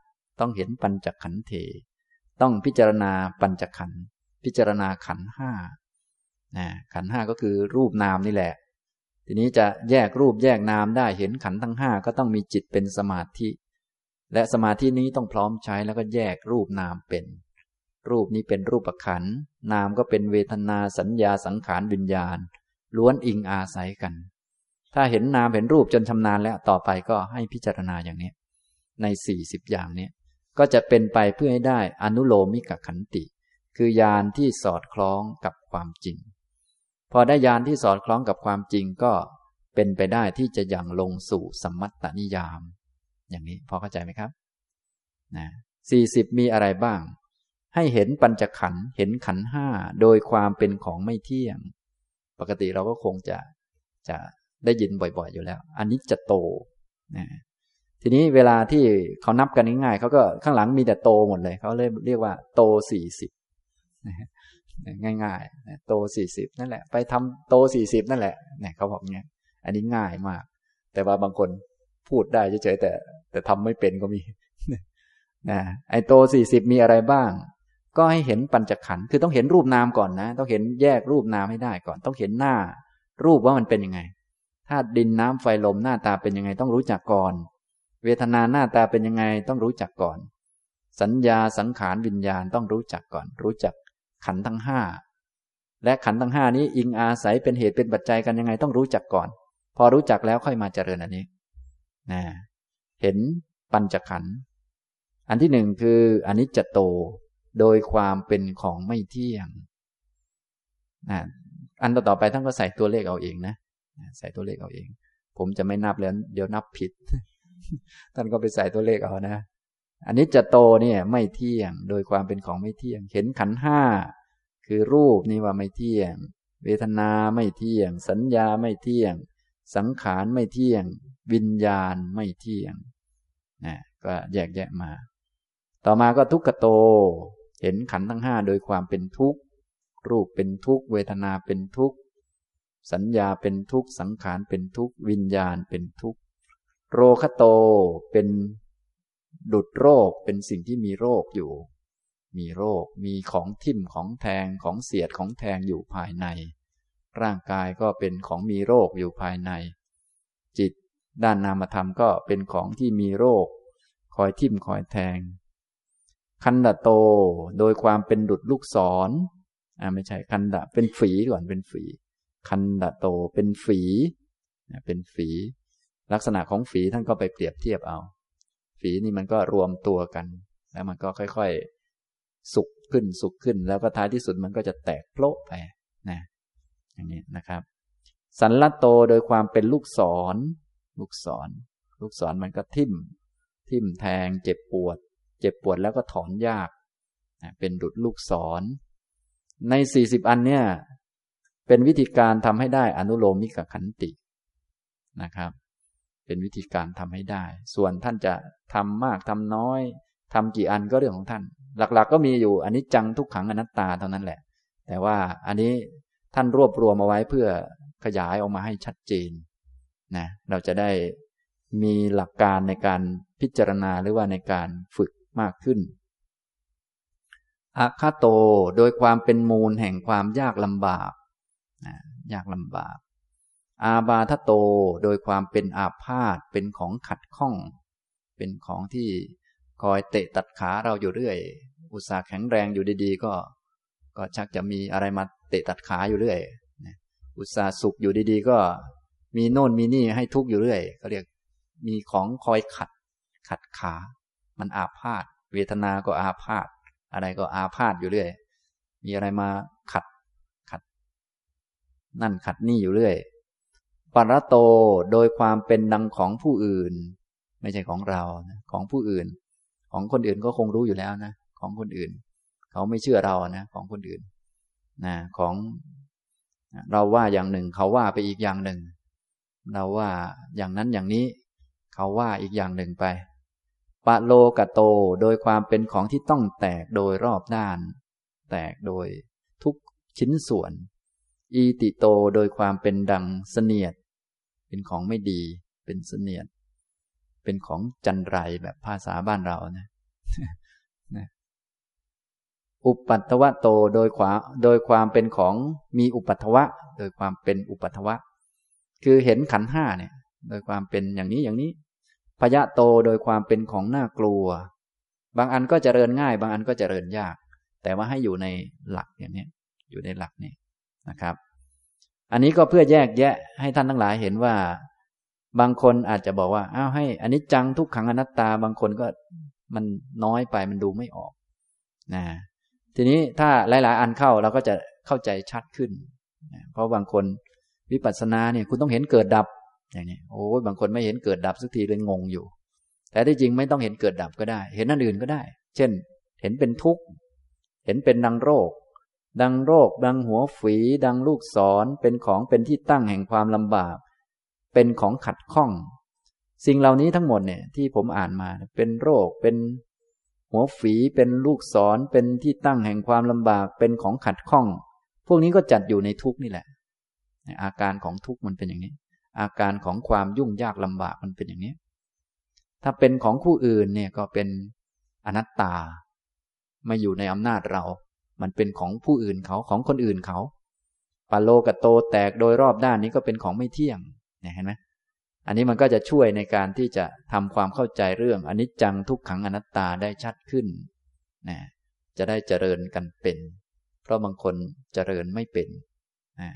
ต้องเห็นปัญจขันธ์เถต้องพิจารณาปัญจขันธ์พิจารณาขันธ์5นะขันธ์5ก็คือรูปนามนี่แหละทีนี้จะแยกรูปแยกนามได้เห็นขันธ์ทั้ง5ก็ต้องมีจิตเป็นสมาธิและสมาธินี้ต้องพร้อมใช้แล้วก็แยกรูปนามเป็นรูปนี้เป็นรูปขันธ์นามก็เป็นเวทนาสัญญาสังขารวิญญาณล้วนอิงอาศัยกันถ้าเห็นนามเห็นรูปจนชำนาญแล้วต่อไปก็ให้พิจารณาอย่างนี้ใน40อย่างนี้ก็จะเป็นไปเพื่อให้ได้อนุโลมิกขันติคือญาณที่สอดคล้องกับความจริงพอได้ญาณที่สอดคล้องกับความจริงก็เป็นไปได้ที่จะยังลงสู่สัมมัตตนิยามอย่างนี้พอเข้าใจไหมครับนะ40มีอะไรบ้างให้เห็นปัญจขันธ์เห็นขันธ์5โดยความเป็นของไม่เที่ยงปกติเราก็คงจะได้ยินบ่อยๆอยู่แล้วอนิจจโตนะทีนี้เวลาที่เขานับกันง่ายๆเขาก็ข้างหลังมีแต่โตหมดเลยเขาเลยเรียกว่าโต40ง่ายๆโต40นั่นแหละไปทำโต40นั่นแหละเนี่ยเขาบอกเงี้ยอันนี้ง่ายมากแต่ว่าบางคนพูดได้เฉยๆแต่ทำไม่เป็นก็มี ไอโต40มีอะไรบ้างก็ให้เห็นปัญจขันธ์คือต้องเห็นรูปนามก่อนนะต้องเห็นแยกรูปนามให้ได้ก่อนต้องเห็นหน้ารูปว่ามันเป็นยังไงธาตุดินน้ำไฟลมหน้าตาเป็นยังไงต้องรู้จักก่อนเวทนาหน้าตาเป็นยังไงต้องรู้จักก่อนสัญญาสังขารวิญญาณต้องรู้จักก่อนรู้จักขันธ์ทั้ง5และขันธ์ทั้ง5นี้อิงอาศัยเป็นเหตุเป็นปัจจัยกันยังไงต้องรู้จักก่อนพอรู้จักแล้วค่อยมาเจริญอันนี้นะเห็นปัญจขันธ์อันที่1คืออนิจจโตโดยความเป็นของไม่เที่ยงนะอันต่อไปท่านก็ใส่ตัวเลขเอาเองนะใส่ตัวเลขเอาเองผมจะไม่นับแล้วเดี๋ยวนับผิดท่านก็ไปใส่ตัวเลขเอานะอนิจจโตเนี่ยไม่เที่ยงโดยความเป็นของไม่เที่ยงเห็นขันธ์5คือรูปนี่ว่าไม่เที่ยงเวทนาไม่เที่ยงสัญญาไม่เที่ยงสังขารไม่เที่ยงวิญญาณไม่เที่ยงนะก็แยกแยะมาต่อมาก็ทุกขโตเห็นขันธ์ทั้ง5โดยความเป็นทุกข์รูปเป็นทุกข์เวทนาเป็นทุกข์สัญญาเป็นทุกข์สังขารเป็นทุกข์วิญญาณเป็นทุกข์โรคโตเป็นดุจโรคเป็นสิ่งที่มีโรคอยู่มีโรคมีของทิ่มของแทงของเสียดของแทงอยู่ภายในร่างกายก็เป็นของมีโรคอยู่ภายในจิตด้านนามธรรมก็เป็นของที่มีโรคคอยทิ่มคอยแทงคันดะโตโดยความเป็นดุจลูกศรไม่ใช่คันดะเป็นฝีก่อนเป็นฝีคันดะโตเป็นฝีเป็นฝีลักษณะของฝีท่านก็ไปเปรียบเทียบเอาฝีนี่มันก็รวมตัวกันแล้วมันก็ค่อยๆสุกขึ้นสุกขึ้นแล้วก็ท้ายที่สุดมันก็จะแตกโปะไปนะอย่างนี้นะครับสันลัตโตโดยความเป็นลูกศรลูกศรลูกศรมันก็ทิ่มแทงเจ็บปวดเจ็บปวดแล้วก็ถอนยากเป็นดุจลูกศรใน40อันเนี่ยเป็นวิธีการทำให้ได้อนุโลมิกขันตินะครับเป็นวิธีการทำให้ได้ส่วนท่านจะทำมากทำน้อยทำกี่อันก็เรื่องของท่านหลักๆ ก็มีอยู่อนิจจังทุกขังอนัตตาเท่านั้นแหละแต่ว่าอันนี้ท่านรวบรวมมาไว้เพื่อขยายออกมาให้ชัดเจนนะเราจะได้มีหลักการในการพิจารณาหรือว่าในการฝึกมากขึ้นอาคาโตโดยความเป็นมูลแห่งความยากลำบากยากลำบากอาบาทโตโดยความเป็นอาพาธเป็นของขัดข้องเป็นของที่คอยเตะตัดขาเราอยู่เรื่อยอุตส่าห์แข็งแรงอยู่ดีๆก็ชักจะมีอะไรมาเตะตัดขาอยู่เรื่อยอุตส่าห์สุขอยู่ดีๆก็มีโน่นมีนี่ให้ทุกข์อยู่เรื่อยก็เรียกมีของคอยขัดขามันอาพาธเวทนาก็อาพาธอะไรก็อาพาธอยู่เรื่อยมีอะไรมาขัดนั่นขัดนี่อยู่เรื่อยปรโตโดยความเป็นดังของผู้อื่นไม่ใช่ของเราของผู้อื่นของคนอื่นก็คงรู้อยู่แล้วนะของคนอื่นเขาไม่เชื่อเรานะของคนอื่นนะของเราว่าอย่างหนึ่งเขาว่าไปอีกอย่างหนึ่งเราว่าอย่างนั้นอย่างนี้เขาว่าอีกอย่างหนึ่งไปปะโลกะโตโดยความเป็นของที่ต้องแตกโดยรอบด้านแตกโดยทุกชิ้นส่วนอีติโตโดยความเป็นดังเสนียดเป็นของไม่ดีเป็นเสนียดเป็นของจันไรแบบภาษาบ้านเรานะอุปัตถวะโตโดยความเป็นของมีอุปัตถวะโดยความเป็นอุปัตถวะคือเห็นขันธ์5เนี่ยโดยความเป็นอย่างนี้อย่างนี้พยะโตโดยความเป็นของน่ากลัวบางอันก็เจริญง่ายบางอันก็เจริญยากแต่ว่าให้อยู่ในหลักอย่างนี้อยู่ในหลักนี้นะครับอันนี้ก็เพื่อแยกแยะให้ท่านทั้งหลายเห็นว่าบางคนอาจจะบอกว่าอ้าวให้อนิจจังทุกขังอนัตตาบางคนก็มันน้อยไปมันดูไม่ออกนะทีนี้ถ้าหลายๆอันเข้าเราก็จะเข้าใจชัดขึ้นนะเพราะบางคนวิปัสสนาเนี่ยคุณต้องเห็นเกิดดับอย่างนี้โอ้ยบางคนไม่เห็นเกิดดับสักทีเลยงงอยู่แต่ที่จริงไม่ต้องเห็นเกิดดับก็ได้เห็นอันอื่นก็ได้เช่นเห็นเป็นทุกข์เห็นเป็นดังโรคดังหัวฝีดังลูกศรเป็นของเป็นที่ตั้งแห่งความลำบากเป็นของขัดข้องสิ่งเหล่านี้ทั้งหมดเนี่ยที่ผมอ่านมาเป็นโรคเป็นหัวฝีเป็นลูกศรเป็นที่ตั้งแห่งความลำบากเป็นของขัดข้องพวกนี้ก็จัดอยู่ในทุกข์นี่แหละอาการของทุกข์มันเป็นอย่างนี้อาการของความยุ่งยากลำบากมันเป็นอย่างนี้ถ้าเป็นของผู้อื่นเนี่ยก็เป็น อนัตตาไม่อยู่ในอำนาจเรามันเป็นของผู้อื่นเขาของคนอื่นเขาปะโลกะโตแตกโดยรอบด้านนี้ก็เป็นของไม่เที่ยงเห็นไหมอันนี้มันก็จะช่วยในการที่จะทำความเข้าใจเรื่องอนิจจังทุกขังอนัตตาได้ชัดขึ้นนะจะได้เจริญกันเป็นเพราะบางคนเจริญไม่เป็นนะ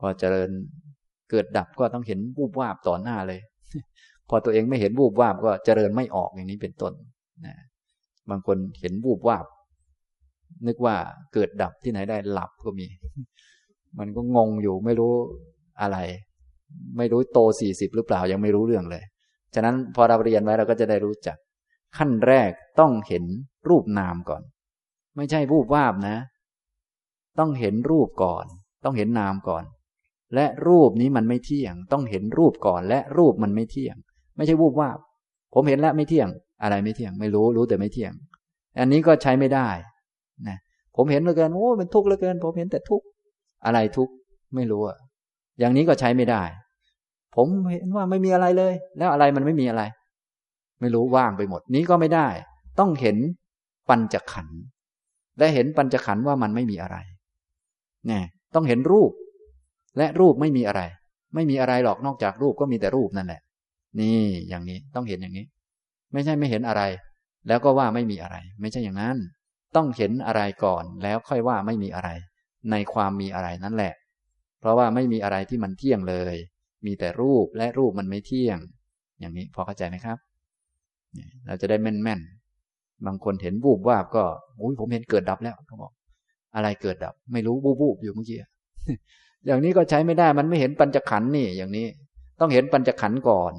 พอเจริญเกิดดับก็ต้องเห็นวูบวาบต่อหน้าเลยพอตัวเองไม่เห็นวูบวาบก็เจริญไม่ออกอย่างนี้เป็นต้นนะบางคนเห็นวูบวาบนึกว่าเกิดดับที่ไหนได้หลับก็มีมันก็งงอยู่ไม่รู้อะไรไม่รู้โต40หรือเปล่ายังไม่รู้เรื่องเลยฉะนั้นพอเราเรียนไว้เราก็จะได้รู้จักขั้นแรกต้องเห็นรูปนามก่อนไม่ใช่วูบวาบนะต้องเห็นรูปก่อนต้องเห็นนามก่อนและรูปนี้มันไม่เที่ยงต้องเห็นรูปก่อนและรูปมันไม่เที่ยงไม่ใช่วูบวาบผมเห็นแล้วไม่เที่ยงอะไรไม่เที่ยงไม่รู้รู้แต่ไม่เที่ยงอันนี้ก็ใช้ไม่ได้นะผมเห็นเหลือเกินโอ้มันทุกข์เหลือเกินผมเห็นแต่ทุกข์อะไรทุกข์ไม่รู้อ่ะอย่างนี้ก็ใช้ไม่ได้ผมเห็นว่าไม่มีอะไรเลยแล้วอะไรมันไม่มีอะไรไม่รู้ว่างไปหมดนี้ก็ไม่ได้ต้องเห็นปัญจขันธ์และเห็นปัญจขันธ์ว่ามันไม่มีอะไรนี่ต้องเห็นรูปและรูปไม่มีอะไรไม่มีอะไรหรอกนอกจากรูปก็มีแต่รูปนั่นแหละนี่อย่างนี้ต้องเห็นอย่างนี้ไม่ใช่ไม่เห็นอะไรแล้วก็ว่าไม่มีอะไรไม่ใช่อย่างนั้นต้องเห็นอะไรก่อนแล้วค่อยว่าไม่มีอะไรในความมีอะไรนั่นแหละเพราะว่าไม่มีอะไรที่มันเที่ยงเลยมีแต่รูปและรูปมันไม่เที่ยงอย่างนี้พอเข้าใจไหมครับเราจะได้แม่นๆบางคนเห็นวูบวาบก็อุ๊ยผมเห็นเกิดดับแล้วเขาบอกอะไรเกิดดับไม่รู้วูบๆอยู่เมื่อกี้อย่างนี้ก็ใช้ไม่ได้มันไม่เห็นปัญจขันธ์นี่อย่างนี้ต้องเห็นปัญจขันธ์ก่อน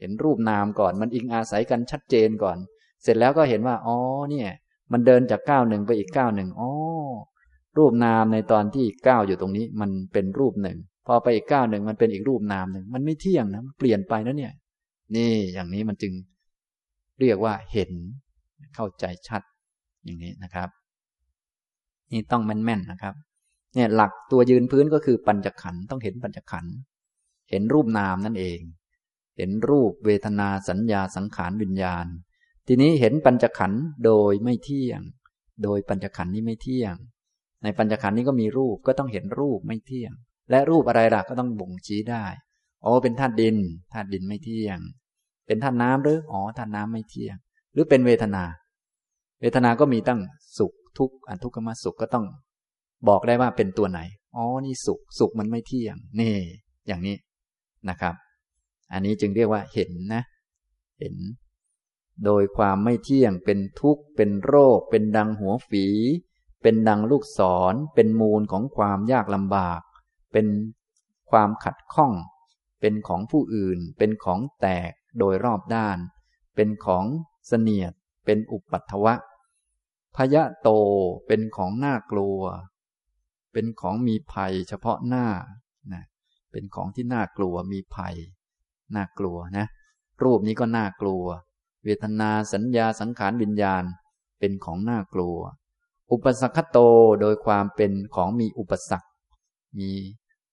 เห็นรูปนามก่อนมันอิงอาศัยกันชัดเจนก่อนเสร็จแล้วก็เห็นว่าอ๋อเนี่ยมันเดินจากก้าวหนึ่งไปอีกก้าวหนึ่งอ๋อรูปนามในตอนที่ก้าวอยู่ตรงนี้มันเป็นรูปหนึ่งพอไปอีกก้าวหนึ่งมันเป็นอีกรูปนามหนึ่งมันไม่เที่ยงนะมันเปลี่ยนไปนะเนี่ยนี่อย่างนี้มันจึงเรียกว่าเห็นเข้าใจชัดอย่างนี้นะครับนี่ต้องแม่นๆนะครับเนี่ยหลักตัวยืนพื้นก็คือปัญจขันธ์ต้องเห็นปัญจขันธ์เห็นรูปนามนั่นเองเห็นรูปเวทนาสัญญาสังขารวิญญาณทีนี้เห็นปัญจขันธ์โดยไม่เที่ยงโดยปัญจขันธ์นี้ไม่เที่ยงในปัญจขันธ์นี้ก็มีรูปก็ต้องเห็นรูปไม่เที่ยงและรูปอะไรล่ะก็ต้องบ่งชี้ได้อ๋อเป็นธาตุดินธาตุดินไม่เที่ยงเป็นธาตุน้ำหรืออ๋อธาตุน้ำไม่เที่ยงหรือเป็นเวทนาเวทนาก็มีตั้งสุขทุกข์อทุกขมสุขก็ต้องบอกได้ว่าเป็นตัวไหนอ๋อนี่สุขสุขมันไม่เที่ยงนี่อย่างนี้นะครับอันนี้จึงเรียกว่าเห็นนะเห็นโดยความไม่เที่ยงเป็นทุกข์เป็นโรคเป็นดังหัวฝีเป็นดังลูกศรเป็นมูลของความยากลำบากเป็นความขัดข้องเป็นของผู้อื่นเป็นของแตกโดยรอบด้านเป็นของเสนียดเป็นอุปัทถวะพยะโตเป็นของน่ากลัวเป็นของมีภัยเฉพาะหน้านะเป็นของที่น่ากลัวมีภัยน่ากลัวนะรูปนี้ก็น่ากลัวเวทนาสัญญาสังขารวิญญาณเป็นของน่ากลัวอุปสรรคโตโดยความเป็นของมีอุปสรรคมี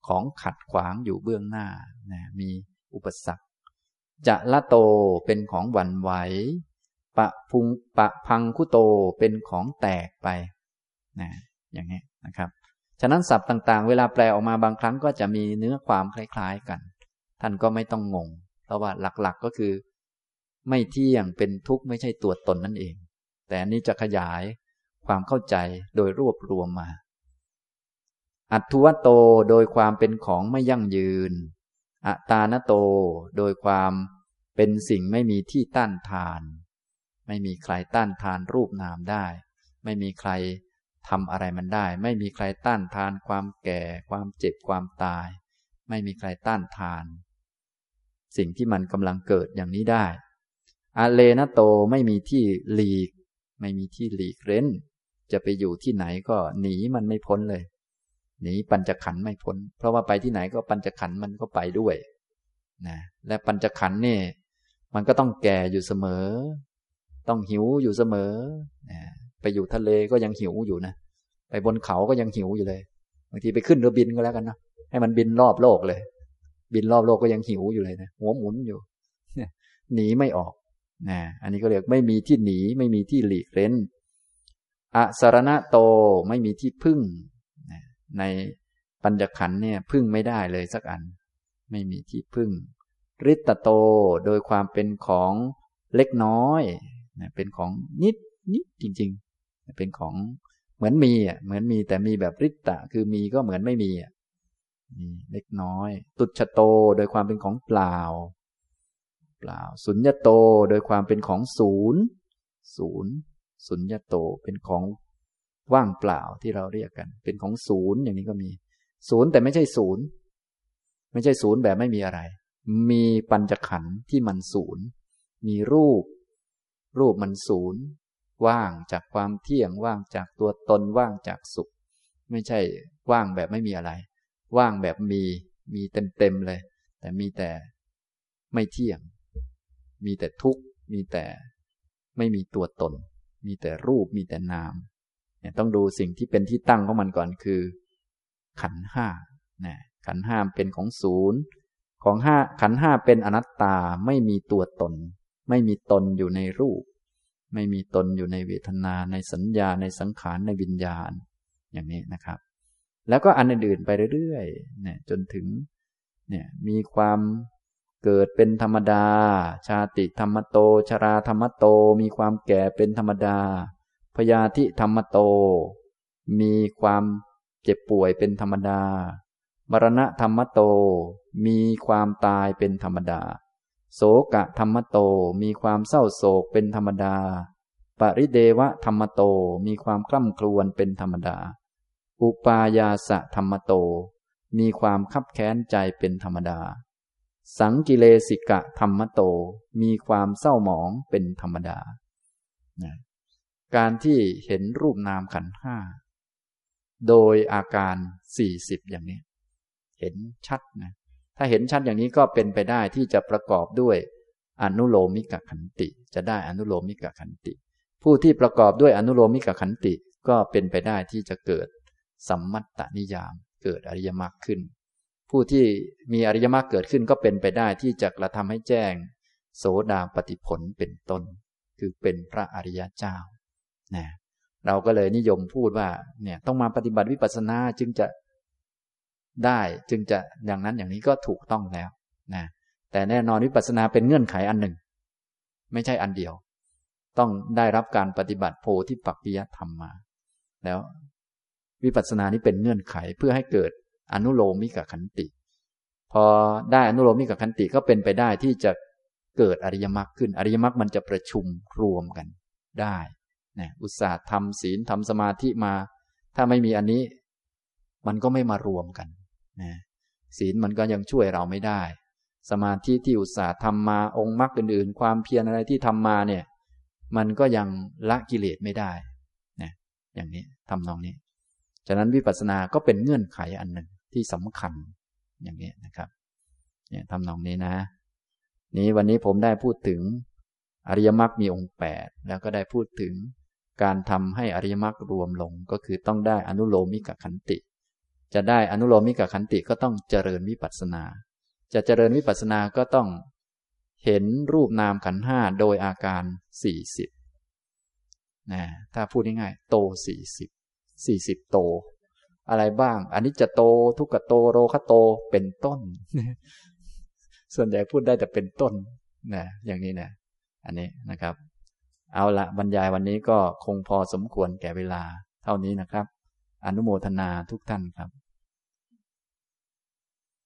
ของขัดขวางอยู่เบื้องหน้านะมีอุปสรรคจะละโตเป็นของหวั่นไหวปะพังคุโตเป็นของแตกไปนะอย่างนี้นะครับฉะนั้นศัพท์ต่างๆเวลาแปลออกมาบางครั้งก็จะมีเนื้อความคล้ายๆกันท่านก็ไม่ต้องงงเพราะว่าหลักๆก็คือไม่เที่ยงเป็นทุกข์ไม่ใช่ตัวตนนั่นเองแต่อันนี้จะขยายความเข้าใจโดยรวบรวมมาอัตถุวโตโดยความเป็นของไม่ยั่งยืนอตานโตโดยความเป็นสิ่งไม่มีที่ต้านทานไม่มีใครต้านทานรูปนามได้ไม่มีใครทำอะไรมันได้ไม่มีใครต้านทานความแก่ความเจ็บความตายไม่มีใครต้านทานสิ่งที่มันกำลังเกิดอย่างนี้ได้อเลนะโตไม่มีที่หลีกไม่มีที่หลีกเร้นจะไปอยู่ที่ไหนก็หนีมันไม่พ้นเลยหนีปัญจขันธ์ไม่พ้นเพราะว่าไปที่ไหนก็ปัญจขันธ์มันก็ไปด้วยนะและปัญจขันธ์นี่มันก็ต้องแก่อยู่เสมอต้องหิวอยู่เสมอนะไปอยู่ทะเลก็ยังหิวอยู่นะไปบนเขาก็ยังหิวอยู่เลยบางทีไปขึ้นเรือบินก็แล้วกันเนาะให้มันบินรอบโลกเลยบินรอบโลกก็ยังหิวอยู่เลยนะหัวหมุนอยู่หนีไม่ออก นะอันนี้ก็เรียกไม่มีที่หนีไม่มีที่หลีกเร้นอสรณะโตไม่มีที่พึ่งนะในปัญจขันธ์เนี่ยพึ่งไม่ได้เลยสักอันไม่มีที่พึ่งริตโตโดยความเป็นของเล็กน้อยนะเป็นของนิดนิดจริงๆเป็นของเหมือนมีอ่ะเหมือนมีแต่มีแบบริตะคือมีก็เหมือนไม่มีอ่ะมีเล็กน้อยตุจฉโตโดยความเป็นของเปล่าเปล่าสุญญโตโดยความเป็นของศูนย์ศูนย์สุญญโตเป็นของว่างเปล่าที่เราเรียกกันเป็นของศูนย์อย่างนี้ก็มีศูนย์แต่ไม่ใช่ศูนย์ไม่ใช่ศูนย์แบบไม่มีอะไรมีปัญจขันธ์ที่มันศูนย์มีรูปรูปมันศูนย์ว่างจากความเที่ยงว่างจากตัวตนว่างจากสุขไม่ใช่ว่างแบบไม่มีอะไรว่างแบบมีเต็มๆเลยแต่มีแต่ไม่เที่ยงมีแต่ทุกข์มีแต่ไม่มีตัวตนมีแต่รูปมีแต่นามเนี่ยต้องดูสิ่งที่เป็นที่ตั้งของมันก่อนคือขันธ์ห้านะขันธ์ห้าเป็นของศูนย์ของห้าขันธ์ห้าเป็นอนัตตาไม่มีตัวตนไม่มีตนอยู่ในรูปไม่มีตนอยู่ในเวทนาในสัญญาในสังขารในวิญญาณอย่างนี้นะครับแล้วก็อันอื่นๆไปเรื่อยๆเนี่ยจนถึงเนี่ยมีความเกิดเป็นธรรมดาชาติธรรมโตชราธรรมโตมีความแก่เป็นธรรมดาพยาธิธรรมโตมีความเจ็บป่วยเป็นธรรมดามรณะธรรมโตมีความตายเป็นธรรมดาโศกะธรรมโตมีความเศร้าโศกเป็นธรรมดาปริเดวะธรรมโตมีความคร่ำครวญเป็นธรรมดาอุปายาสะธรรมโตมีความคับแค้นใจเป็นธรรมดาสังกิเลสิกะธรรมโตมีความเศร้าหมองเป็นธรรมดาการที่เห็นรูปนามขันธ์ห้าโดยอาการ40อย่างนี้เห็นชัดนะถ้าเห็นชัดอย่างนี้ก็เป็นไปได้ที่จะประกอบด้วยอนุโลมิกขันติจะได้อนุโลมิกขันติผู้ที่ประกอบด้วยอนุโลมิกขันติก็เป็นไปได้ที่จะเกิดสัมมัตตนิยามเกิดอริยมรรคขึ้นผู้ที่มีอริยมรรคเกิดขึ้นก็เป็นไปได้ที่จะกระทำให้แจ้งโสดาปัตติผลเป็นต้นคือเป็นพระอริยเจ้านะเราก็เลยนิยมพูดว่าเนี่ยต้องมาปฏิบัติวิปัสสนาจึงจะได้จึงจะอย่างนั้นอย่างนี้ก็ถูกต้องแล้วนะแต่แน่นอนวิปัสสนาเป็นเงื่อนไขอันหนึ่งไม่ใช่อันเดียวต้องได้รับการปฏิบัติโพธิปักขิยธรรมมาแล้ววิปัสสนานี้เป็นเงื่อนไขเพื่อให้เกิดอนุโลมิกขันติพอได้อนุโลมิกขันติก็เป็นไปได้ที่จะเกิดอริยมรรคขึ้นอริยมรรคมันจะประชุมรวมกันได้นะอุตส่าห์ทำศีลทำสมาธิมาถ้าไม่มีอันนี้มันก็ไม่มารวมกันนะศีลมันก็ยังช่วยเราไม่ได้สมาธิที่อุตส่าห์ทำมาองค์มรรคอื่นๆความเพียรอะไรที่ทำมาเนี่ยมันก็ยังละกิเลสไม่ได้นะอย่างนี้ทำนองนี้ฉะนั้นวิปัสสนาก็เป็นเงื่อนไขอันหนึ่งที่สำคัญอย่างนี้นะครับเนี่ยทำนองนี้นะนี้วันนี้ผมได้พูดถึงอริยมรรคมีองค์8แล้วก็ได้พูดถึงการทำให้อริยมรรครวมลงก็คือต้องได้อนุโลมิกขันติจะได้อนุโลมิกขันติก็ต้องเจริญวิปัสสนาจะเจริญวิปัสสนาก็ต้องเห็นรูปนามขันธ์5โดยอาการ40นะถ้าพูดง่ายๆโต40โตอะไรบ้างอนิจจโตทุกขโตโรคะโตเป็นต้นส่วนใหญ่พูดได้แต่เป็นต้นนะอย่างนี้นะอันนี้นะครับเอาละบรรยายวันนี้ก็คงพอสมควรแก่เวลาเท่านี้นะครับอนุโมทนาทุกท่านครับ